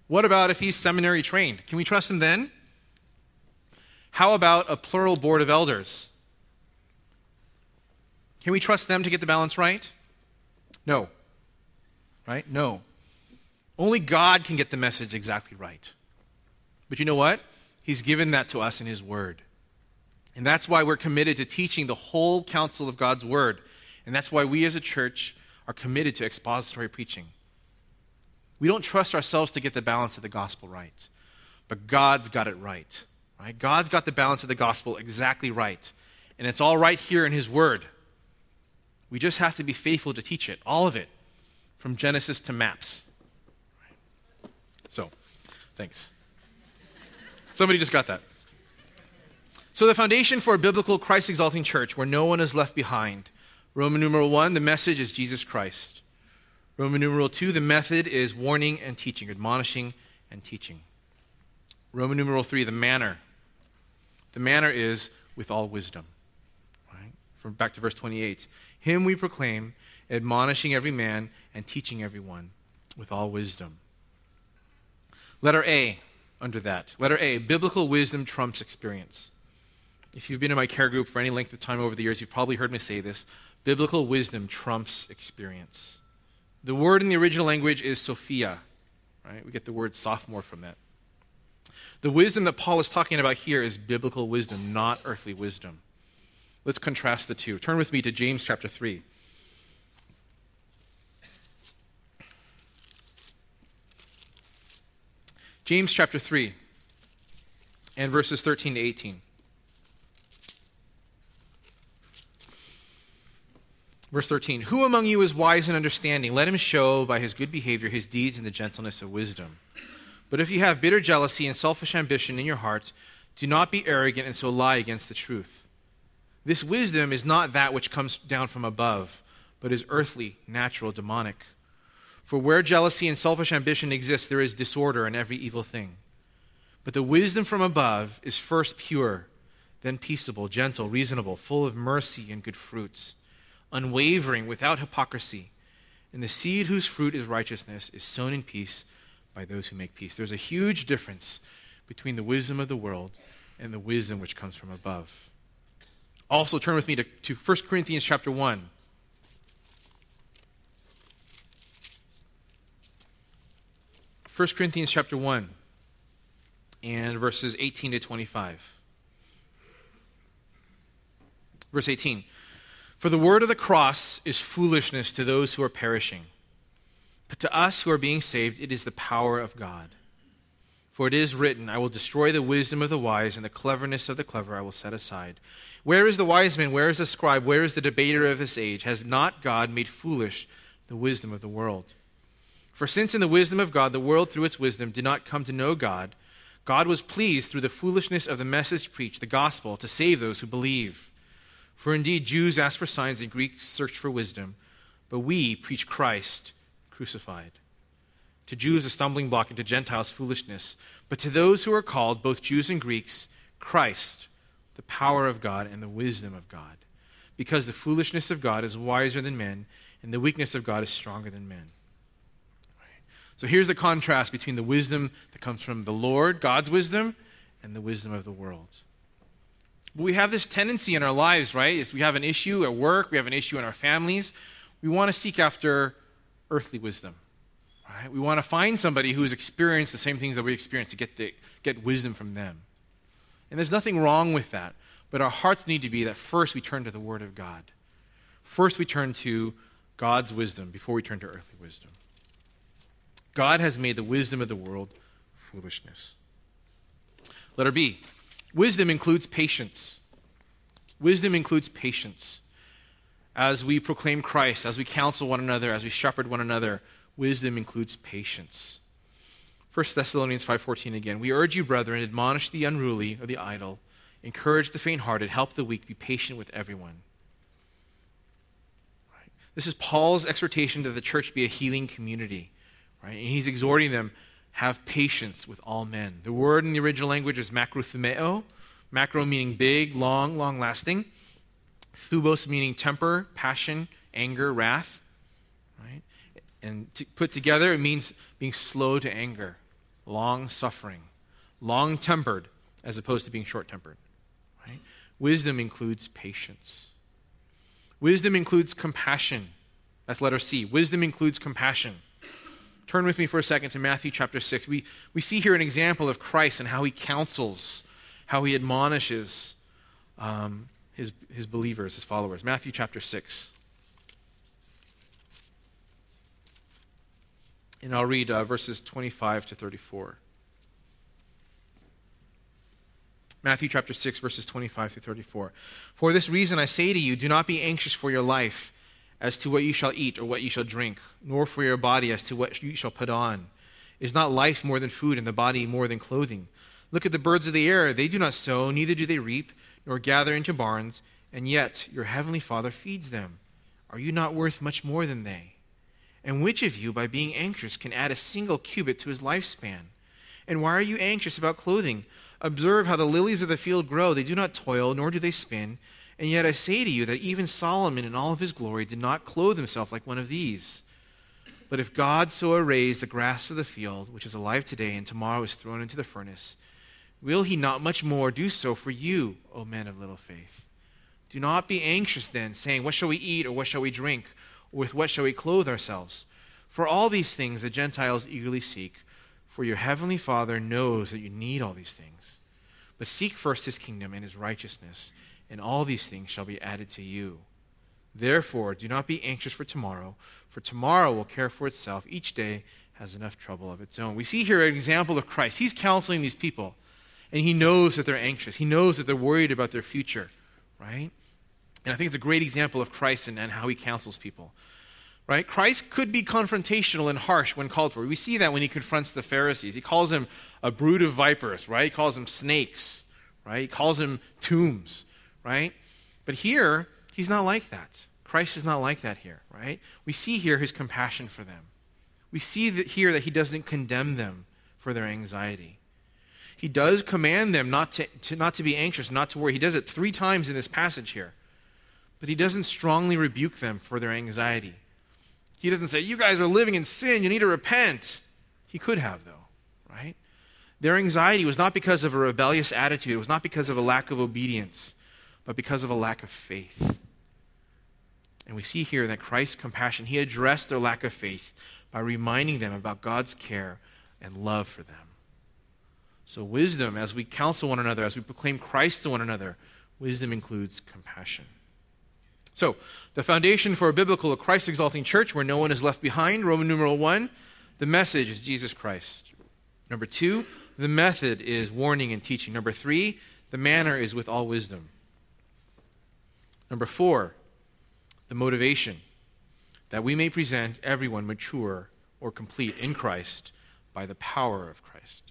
What about if he's seminary trained? Can we trust him then? How about a plural board of elders? Can we trust them to get the balance right? No. Right? No. Only God can get the message exactly right. But you know what? He's given that to us in his word. And that's why we're committed to teaching the whole counsel of God's word. And that's why we as a church are committed to expository preaching. We don't trust ourselves to get the balance of the gospel right. But God's got it right. Right? God's got the balance of the gospel exactly right. And it's all right here in his word. We just have to be faithful to teach it, all of it, from Genesis to maps. Right. So, thanks. Somebody just got that. So the foundation for a biblical Christ-exalting church where no one is left behind. Roman numeral 1, the message is Jesus Christ. Roman numeral 2, the method is warning and teaching, admonishing and teaching. Roman numeral 3, the manner. The manner is with all wisdom. Right? From back to verse 28. Him we proclaim, admonishing every man and teaching everyone with all wisdom. Letter A under that. Letter A, biblical wisdom trumps experience. If you've been in my care group for any length of time over the years, you've probably heard me say this. Biblical wisdom trumps experience. The word in the original language is Sophia. Right? We get the word sophomore from that. The wisdom that Paul is talking about here is biblical wisdom, not earthly wisdom. Let's contrast the two. Turn with me to James chapter 3. James chapter 3 and verses 13 to 18. Verse 13, who among you is wise and understanding? Let him show by his good behavior his deeds in the gentleness of wisdom. But if you have bitter jealousy and selfish ambition in your heart, do not be arrogant and so lie against the truth. This wisdom is not that which comes down from above, but is earthly, natural, demonic. For where jealousy and selfish ambition exist, there is disorder in every evil thing. But the wisdom from above is first pure, then peaceable, gentle, reasonable, full of mercy and good fruits, unwavering, without hypocrisy. And the seed whose fruit is righteousness is sown in peace by those who make peace. There's a huge difference between the wisdom of the world and the wisdom which comes from above. Also, turn with me to 1 Corinthians chapter 1. 1 Corinthians chapter 1 and verses 18 to 25. Verse 18. For the word of the cross is foolishness to those who are perishing, but to us who are being saved, it is the power of God. For it is written, I will destroy the wisdom of the wise, and the cleverness of the clever I will set aside. Where is the wise man? Where is the scribe? Where is the debater of this age? Has not God made foolish the wisdom of the world? For since in the wisdom of God, the world through its wisdom did not come to know God, God was pleased through the foolishness of the message preached, the gospel, to save those who believe. For indeed, Jews ask for signs and Greeks search for wisdom, but we preach Christ crucified. To Jews, a stumbling block, and to Gentiles, foolishness. But to those who are called, both Jews and Greeks, Christ, the power of God and the wisdom of God. Because the foolishness of God is wiser than men, and the weakness of God is stronger than men. Right. So here's the contrast between the wisdom that comes from the Lord, God's wisdom, and the wisdom of the world. We have this tendency in our lives, right? Is we have an issue at work, we have an issue in our families. We want to seek after earthly wisdom, right? We want to find somebody who has experienced the same things that we experience to get wisdom from them. And there's nothing wrong with that, but our hearts need to be that first we turn to the Word of God. First we turn to God's wisdom before we turn to earthly wisdom. God has made the wisdom of the world foolishness. Letter B. Wisdom includes patience. Wisdom includes patience. As we proclaim Christ, as we counsel one another, as we shepherd one another, wisdom includes patience. 1 Thessalonians 5:14 again. We urge you, brethren, admonish the unruly or the idle, encourage the faint-hearted, help the weak, be patient with everyone. Right? This is Paul's exhortation that the church be a healing community. Right? And he's exhorting them, have patience with all men. The word in the original language is macrothumeo. Macro meaning big, long, long-lasting. Thumos meaning temper, passion, anger, wrath. Right? And put together, it means being slow to anger, long-suffering, long-tempered, as opposed to being short-tempered. Right? Wisdom includes patience. Wisdom includes compassion. That's letter C. Wisdom includes compassion. Turn with me for a second to Matthew chapter 6. We see here an example of Christ and how he counsels, how he admonishes his believers, his followers. Matthew chapter 6. And I'll read verses 25 to 34. Matthew chapter 6, verses 25 to 34. For this reason I say to you, do not be anxious for your life, as to what you shall eat or what you shall drink, nor for your body as to what you shall put on. Is not life more than food, and the body more than clothing? Look at the birds of the air. They do not sow, neither do they reap, nor gather into barns, and yet your heavenly Father feeds them. Are you not worth much more than they? And which of you, by being anxious, can add a single cubit to his lifespan? And why are you anxious about clothing? Observe how the lilies of the field grow. They do not toil, nor do they spin. And yet I say to you that even Solomon in all of his glory did not clothe himself like one of these. But if God so arrays the grass of the field, which is alive today and tomorrow is thrown into the furnace, will he not much more do so for you, O men of little faith? Do not be anxious then, saying, what shall we eat, or what shall we drink, or with what shall we clothe ourselves? For all these things the Gentiles eagerly seek, for your heavenly Father knows that you need all these things. But seek first his kingdom and his righteousness, and all these things shall be added to you. Therefore, do not be anxious for tomorrow will care for itself. Each day has enough trouble of its own. We see here an example of Christ. He's counseling these people, and he knows that they're anxious. He knows that they're worried about their future, right? And I think it's a great example of Christ and how he counsels people, right? Christ could be confrontational and harsh when called for. We see that when he confronts the Pharisees. He calls them a brood of vipers, right? He calls them snakes, right? He calls them tombs, right? But here, he's not like that. Christ is not like that here, right? We see here his compassion for them. We see that here that he doesn't condemn them for their anxiety. He does command them not to be anxious, not to worry. He does it 3 times in this passage here. But he doesn't strongly rebuke them for their anxiety. He doesn't say, you guys are living in sin, you need to repent. He could have, though, right? Their anxiety was not because of a rebellious attitude. It was not because of a lack of obedience, but because of a lack of faith. And we see here that Christ's compassion, he addressed their lack of faith by reminding them about God's care and love for them. So wisdom, as we counsel one another, as we proclaim Christ to one another, wisdom includes compassion. So the foundation for a biblical, a Christ-exalting church where no one is left behind, Roman numeral 1, the message is Jesus Christ. Number 2, the method is warning and teaching. Number 3, the manner is with all wisdom. Number 4, the motivation, that we may present everyone mature or complete in Christ by the power of Christ.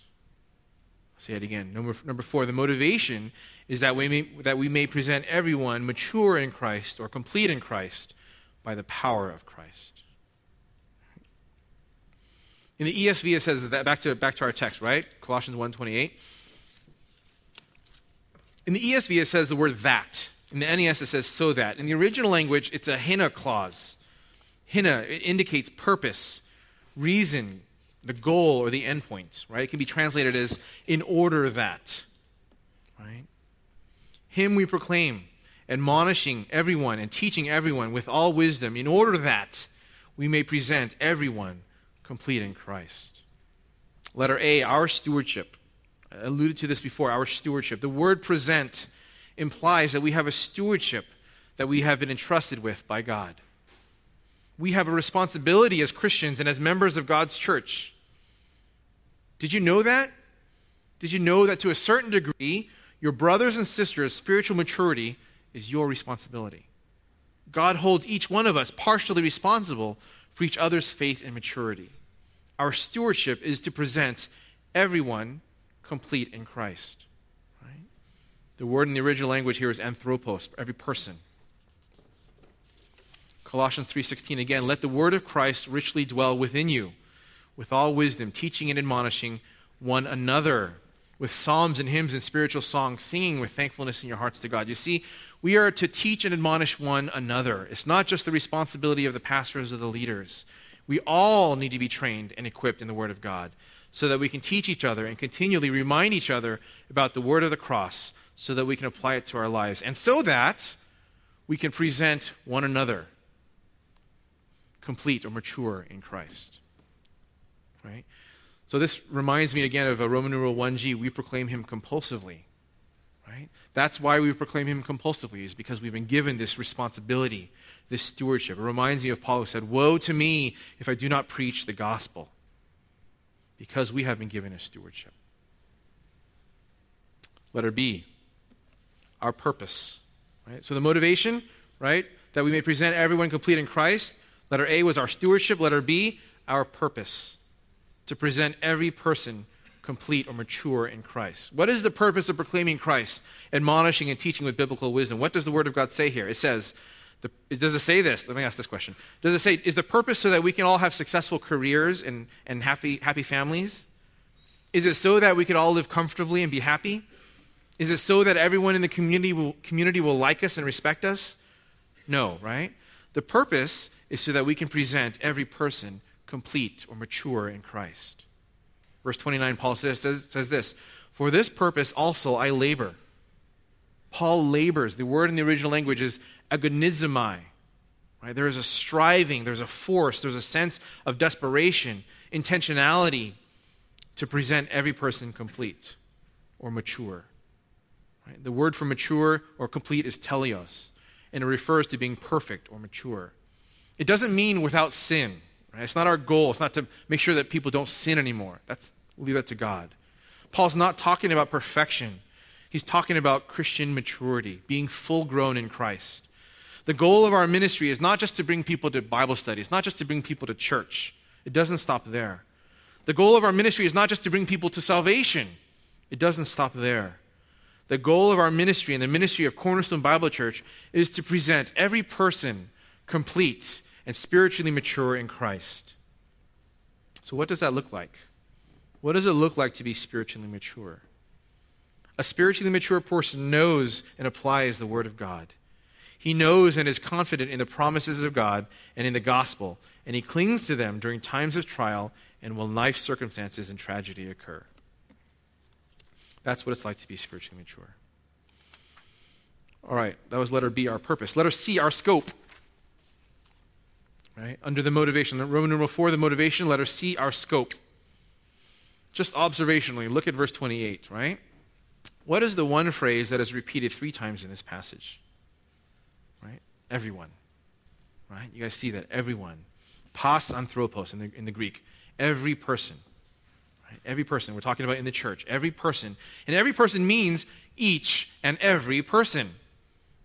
I'll say it again. Number four, the motivation is that we may present everyone mature in Christ or complete in Christ by the power of Christ. In the ESV, it says that back to our text, right? Colossians 1:28. In the ESV, it says the word that. In the NES, it says so that. In the original language, it's a hinna clause. Hinna, it indicates purpose, reason, the goal, or the end point, right? It can be translated as in order that, right? Him we proclaim, admonishing everyone and teaching everyone with all wisdom, in order that we may present everyone complete in Christ. Letter A, our stewardship. I alluded to this before, our stewardship. The word present implies that we have a stewardship that we have been entrusted with by God. We have a responsibility as Christians and as members of God's church. Did you know that? Did you know that to a certain degree, your brothers and sisters' spiritual maturity is your responsibility? God holds each one of us partially responsible for each other's faith and maturity. Our stewardship is to present everyone complete in Christ. The word in the original language here is anthropos, every person. Colossians 3:16 again, let the word of Christ richly dwell within you, with all wisdom, teaching and admonishing one another, with psalms and hymns and spiritual songs, singing with thankfulness in your hearts to God. You see, we are to teach and admonish one another. It's not just the responsibility of the pastors or the leaders. We all need to be trained and equipped in the word of God so that we can teach each other and continually remind each other about the word of the cross, so that we can apply it to our lives, and so that we can present one another complete or mature in Christ, right? So this reminds me again of Roman numeral 1G, we proclaim him compulsively, right? That's why we proclaim him compulsively, is because we've been given this responsibility, this stewardship. It reminds me of Paul who said, woe to me if I do not preach the gospel, because we have been given a stewardship. Letter B, our purpose, right? So the motivation, right, that we may present everyone complete in Christ. Letter A was our stewardship. Letter B, our purpose, to present every person complete or mature in Christ. What is the purpose of proclaiming Christ, admonishing and teaching with biblical wisdom? What does the Word of God say here? It says, does it say this? Let me ask this question. Does it say, is the purpose so that we can all have successful careers and happy families? Is it so that we could all live comfortably and be happy? Is it so that everyone in the community will like us and respect us? No, right? The purpose is so that we can present every person complete or mature in Christ. Verse 29, Paul says this, "For this purpose also I labor." Paul labors. The word in the original language is agonizomai. Right? There is a striving, there's a force, there's a sense of desperation, intentionality to present every person complete or mature. Right? The word for mature or complete is teleos, and it refers to being perfect or mature. It doesn't mean without sin. Right? It's not our goal. It's not to make sure that people don't sin anymore. Leave that to God. Paul's not talking about perfection. He's talking about Christian maturity, being full grown in Christ. The goal of our ministry is not just to bring people to Bible study. It's not just to bring people to church. It doesn't stop there. The goal of our ministry is not just to bring people to salvation. It doesn't stop there. The goal of our ministry and the ministry of Cornerstone Bible Church is to present every person complete and spiritually mature in Christ. So what does that look like? What does it look like to be spiritually mature? A spiritually mature person knows and applies the Word of God. He knows and is confident in the promises of God and in the gospel, and he clings to them during times of trial and when life circumstances and tragedy occur. That's what it's like to be spiritually mature. All right, that was letter B, our purpose. Letter C, our scope. Right? Under the motivation, Roman numeral 4, the motivation, letter C, our scope. Just observationally, look at verse 28, right? What is the one phrase that is repeated 3 times in this passage? Right? Everyone. Right? You guys see that? Everyone. Pas anthropos in the Greek. Every person. Right? Every person. We're talking about in the church. Every person. And every person means each and every person.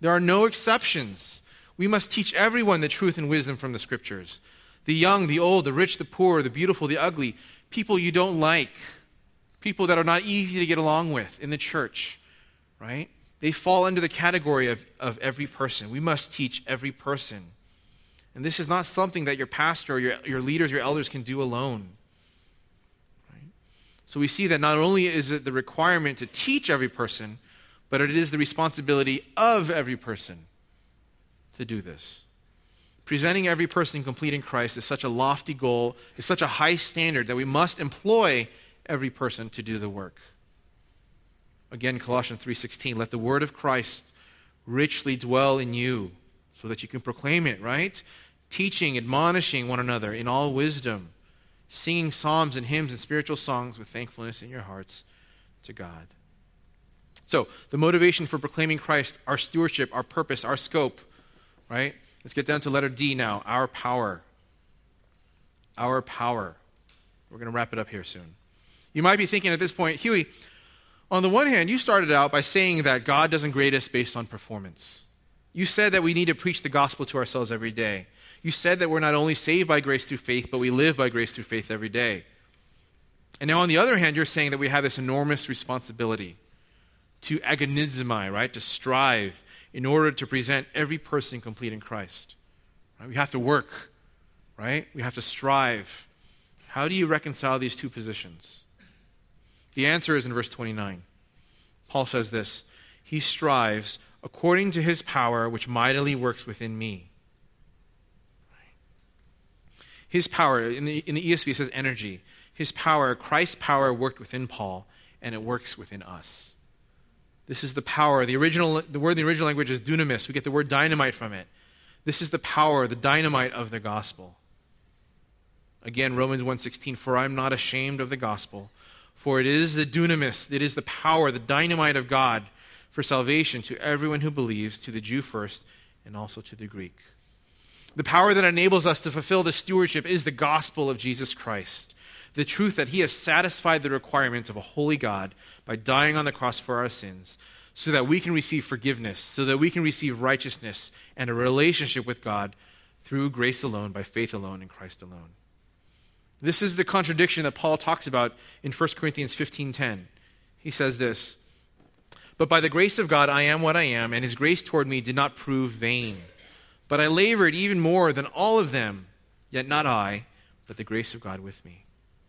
There are no exceptions. We must teach everyone the truth and wisdom from the Scriptures. The young, the old, the rich, the poor, the beautiful, the ugly, people you don't like, people that are not easy to get along with in the church, right? They fall under the category of every person. We must teach every person. And this is not something that your pastor or your leaders, your elders can do alone. Right? So we see that not only is it the requirement to teach every person, but it is the responsibility of every person to do this. Presenting every person complete in Christ is such a lofty goal, is such a high standard that we must employ every person to do the work. Again, Colossians 3:16, let the word of Christ richly dwell in you so that you can proclaim it, right? Teaching, admonishing one another in all wisdom, singing psalms and hymns and spiritual songs with thankfulness in your hearts to God. So, the motivation for proclaiming Christ, our stewardship, our purpose, our scope, right? Let's get down to letter D now, our power. Our power. We're going to wrap it up here soon. You might be thinking at this point, Huey, on the one hand, you started out by saying that God doesn't grade us based on performance. You said that we need to preach the gospel to ourselves every day. You said that we're not only saved by grace through faith, but we live by grace through faith every day. And now on the other hand, you're saying that we have this enormous responsibility to agonizomai, right? To strive in order to present every person complete in Christ. Right? We have to work, right? We have to strive. How do you reconcile these two positions? The answer is in verse 29. Paul says this, he strives according to his power which mightily works within me. Right? His power, in the ESV it says energy. His power, Christ's power worked within Paul, and it works within us. This is the power. The word in the original language is dunamis. We get the word dynamite from it. This is the power, the dynamite of the gospel. Again, Romans 1:16, for I am not ashamed of the gospel, for it is the dunamis, it is the power, the dynamite of God for salvation to everyone who believes, to the Jew first and also to the Greek. The power that enables us to fulfill the stewardship is the gospel of Jesus Christ. The truth that he has satisfied the requirements of a holy God by dying on the cross for our sins so that we can receive forgiveness, so that we can receive righteousness and a relationship with God through grace alone, by faith alone, in Christ alone. This is the contradiction that Paul talks about in 1 Corinthians 15:10. He says this, "But by the grace of God I am what I am, and his grace toward me did not prove vain. But I labored even more than all of them, yet not I, but the grace of God with me."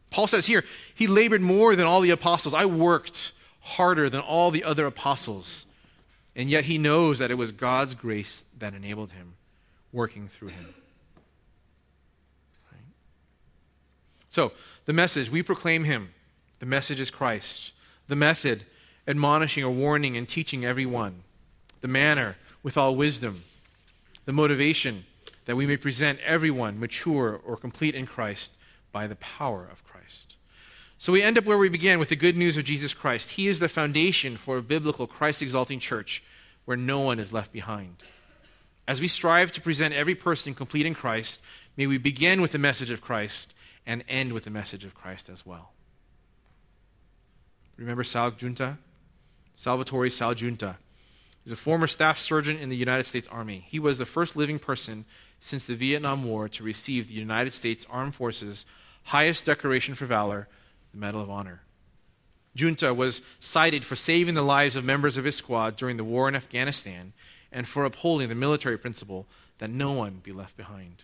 Paul says here, he labored more than all the apostles. I worked harder than all the other apostles. And yet he knows that it was God's grace that enabled him, working through him. Right? So, the message, we proclaim him. The message is Christ. The method, admonishing or warning and teaching everyone. The manner, with all wisdom. The motivation, that we may present everyone mature or complete in Christ by the power of Christ. So we end up where we began, with the good news of Jesus Christ. He is the foundation for a biblical, Christ-exalting church where no one is left behind. As we strive to present every person complete in Christ, may we begin with the message of Christ and end with the message of Christ as well. Remember Sal Giunta? Salvatore Giunta. He's a former staff surgeon in the United States Army. He was the first living person since the Vietnam War to receive the United States Armed Forces' highest decoration for valor, the Medal of Honor. Giunta was cited for saving the lives of members of his squad during the war in Afghanistan and for upholding the military principle that no one be left behind.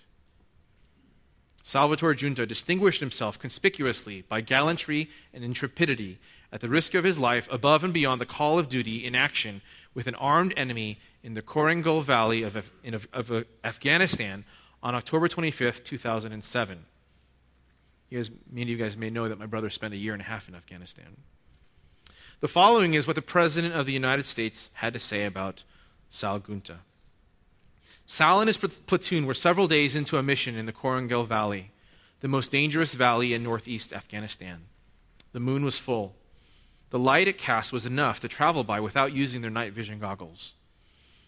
Salvatore Giunta distinguished himself conspicuously by gallantry and intrepidity at the risk of his life above and beyond the call of duty in action with an armed enemy in the Korengal Valley of Afghanistan on October 25th, 2007. Many of you guys may know that my brother spent a year and a half in Afghanistan. The following is what the President of the United States had to say about Sal Giunta. Sal and his platoon were several days into a mission in the Korengal Valley, the most dangerous valley in northeast Afghanistan. The moon was full. The light it cast was enough to travel by without using their night vision goggles.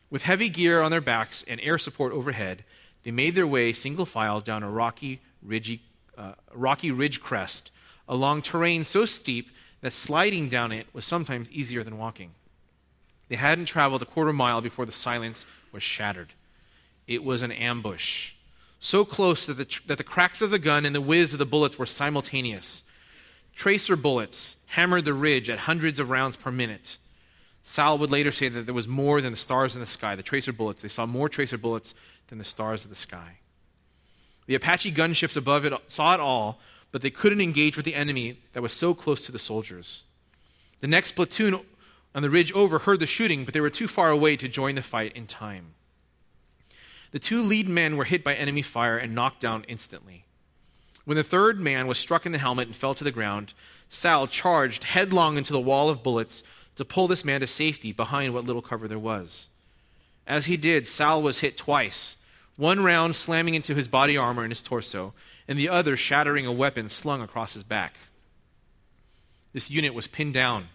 With heavy gear on their backs and air support overhead, they made their way single file down a rocky ridge crest along terrain so steep that sliding down it was sometimes easier than walking. They hadn't traveled a quarter mile before the silence was shattered. It was an ambush, so close that the cracks of the gun and the whiz of the bullets were simultaneous. Tracer bullets hammered the ridge at hundreds of rounds per minute. Sal would later say that there was more than the stars in the sky. The tracer bullets, they saw more tracer bullets than the stars of the sky. The Apache gunships above it saw it all, but they couldn't engage with the enemy that was so close to the soldiers. The next platoon on the ridge over heard the shooting, but they were too far away to join the fight in time. The two lead men were hit by enemy fire and knocked down instantly. When the third man was struck in the helmet and fell to the ground, Sal charged headlong into the wall of bullets to pull this man to safety behind what little cover there was. As he did, Sal was hit twice, one round slamming into his body armor and his torso, and the other shattering a weapon slung across his back. This unit was pinned down.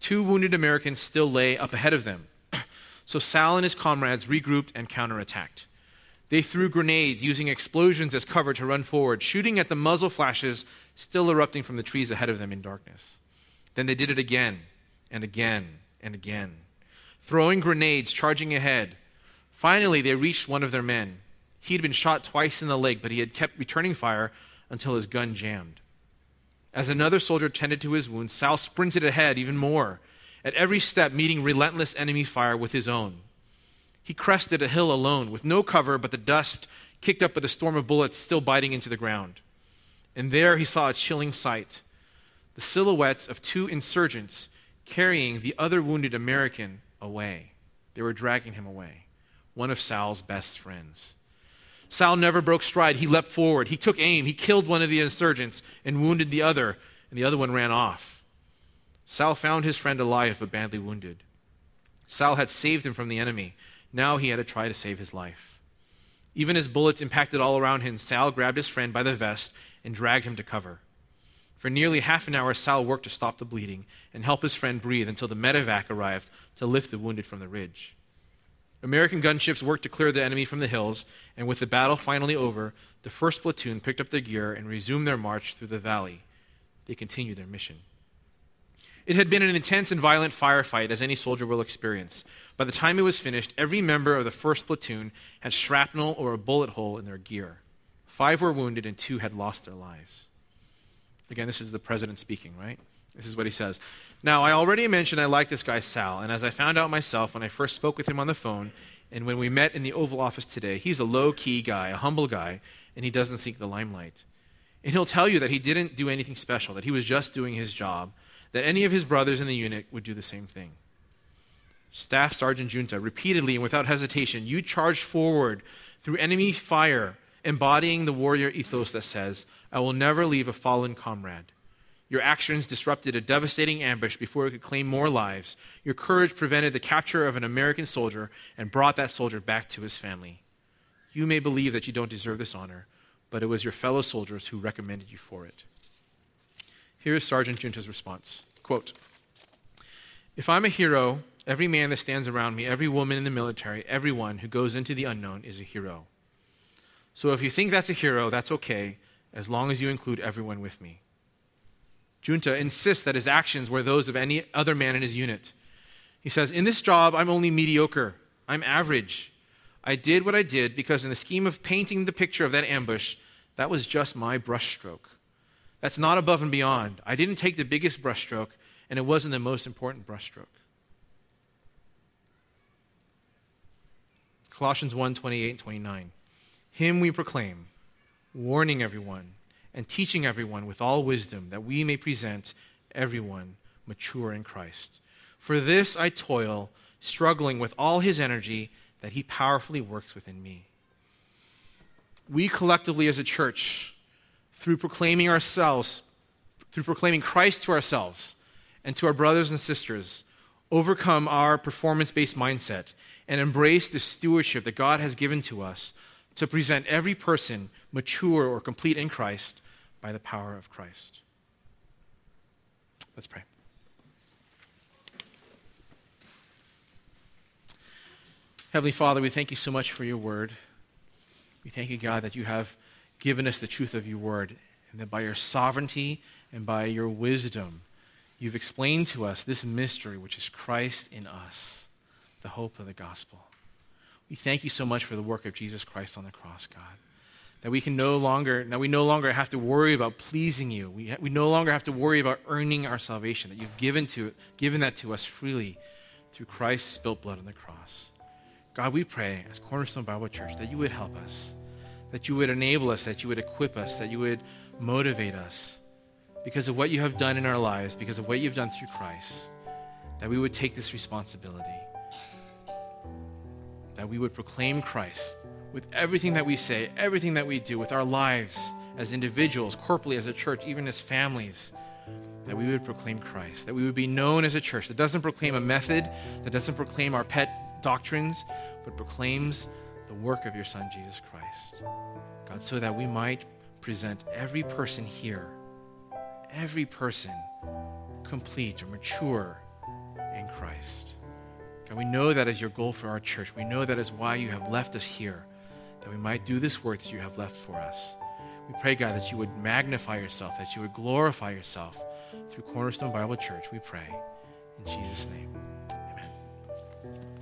Two wounded Americans still lay up ahead of them. So Sal and his comrades regrouped and counterattacked. They threw grenades, using explosions as cover to run forward, shooting at the muzzle flashes still erupting from the trees ahead of them in darkness. Then they did it again, and again, and again, throwing grenades, charging ahead. Finally, they reached one of their men. He had been shot twice in the leg, but he had kept returning fire until his gun jammed. As another soldier tended to his wounds, Sal sprinted ahead even more, at every step meeting relentless enemy fire with his own. He crested a hill alone, with no cover but the dust kicked up by the storm of bullets still biting into the ground. And there he saw a chilling sight, the silhouettes of two insurgents carrying the other wounded American away. They were dragging him away. One of Sal's best friends. Sal never broke stride. He leapt forward. He took aim. He killed one of the insurgents and wounded the other, and the other one ran off. Sal found his friend alive but badly wounded. Sal had saved him from the enemy. Now he had to try to save his life. Even as bullets impacted all around him, Sal grabbed his friend by the vest and dragged him to cover. For nearly half an hour, Sal worked to stop the bleeding and help his friend breathe until the medevac arrived to lift the wounded from the ridge. American gunships worked to clear the enemy from the hills, and with the battle finally over, the first platoon picked up their gear and resumed their march through the valley. They continued their mission. It had been an intense and violent firefight, as any soldier will experience. By the time it was finished, every member of the first platoon had shrapnel or a bullet hole in their gear. 5 were wounded and 2 had lost their lives. Again, this is the president speaking, right? This is what he says. Now, I already mentioned I like this guy, Sal, and as I found out myself when I first spoke with him on the phone and when we met in the Oval Office today, he's a low-key guy, a humble guy, and he doesn't seek the limelight. And he'll tell you that he didn't do anything special, that he was just doing his job, that any of his brothers in the unit would do the same thing. Staff Sergeant Giunta, repeatedly and without hesitation, you charged forward through enemy fire, embodying the warrior ethos that says, I will never leave a fallen comrade. Your actions disrupted a devastating ambush before it could claim more lives. Your courage prevented the capture of an American soldier and brought that soldier back to his family. You may believe that you don't deserve this honor, but it was your fellow soldiers who recommended you for it. Here is Sergeant Giunta's response. Quote, if I'm a hero, every man that stands around me, every woman in the military, everyone who goes into the unknown is a hero. So if you think that's a hero, that's okay, as long as you include everyone with me. Giunta insists that his actions were those of any other man in his unit. He says, in this job, I'm only mediocre. I'm average. I did what I did because in the scheme of painting the picture of that ambush, that was just my brushstroke. That's not above and beyond. I didn't take the biggest brushstroke, and it wasn't the most important brushstroke. Colossians 1:28 and 29. Him we proclaim, warning everyone and teaching everyone with all wisdom, that we may present everyone mature in Christ. For this I toil, struggling with all his energy that he powerfully works within me. We collectively as a church, through proclaiming Christ to ourselves and to our brothers and sisters, overcome our performance-based mindset and embrace the stewardship that God has given to us to present every person mature or complete in Christ by the power of Christ. Let's pray. Heavenly Father, we thank you so much for your word. We thank you, God, that you have given us the truth of your word, and that by your sovereignty and by your wisdom, you've explained to us this mystery, which is Christ in us, the hope of the gospel. We thank you so much for the work of Jesus Christ on the cross, God, that we no longer have to worry about pleasing you. We no longer have to worry about earning our salvation, that you've given that to us freely through Christ's spilt blood on the cross. God, we pray as Cornerstone Bible Church that you would help us, that you would enable us, that you would equip us, that you would motivate us because of what you have done in our lives, because of what you've done through Christ, that we would take this responsibility, that we would proclaim Christ with everything that we say, everything that we do, with our lives as individuals, corporately as a church, even as families, that we would proclaim Christ, that we would be known as a church that doesn't proclaim a method, that doesn't proclaim our pet doctrines, but proclaims the work of your Son, Jesus Christ. God, so that we might present every person here, every person complete or mature in Christ. God, we know that is your goal for our church. We know that is why you have left us here, that we might do this work that you have left for us. We pray, God, that you would magnify yourself, that you would glorify yourself through Cornerstone Bible Church. We pray in Jesus' name.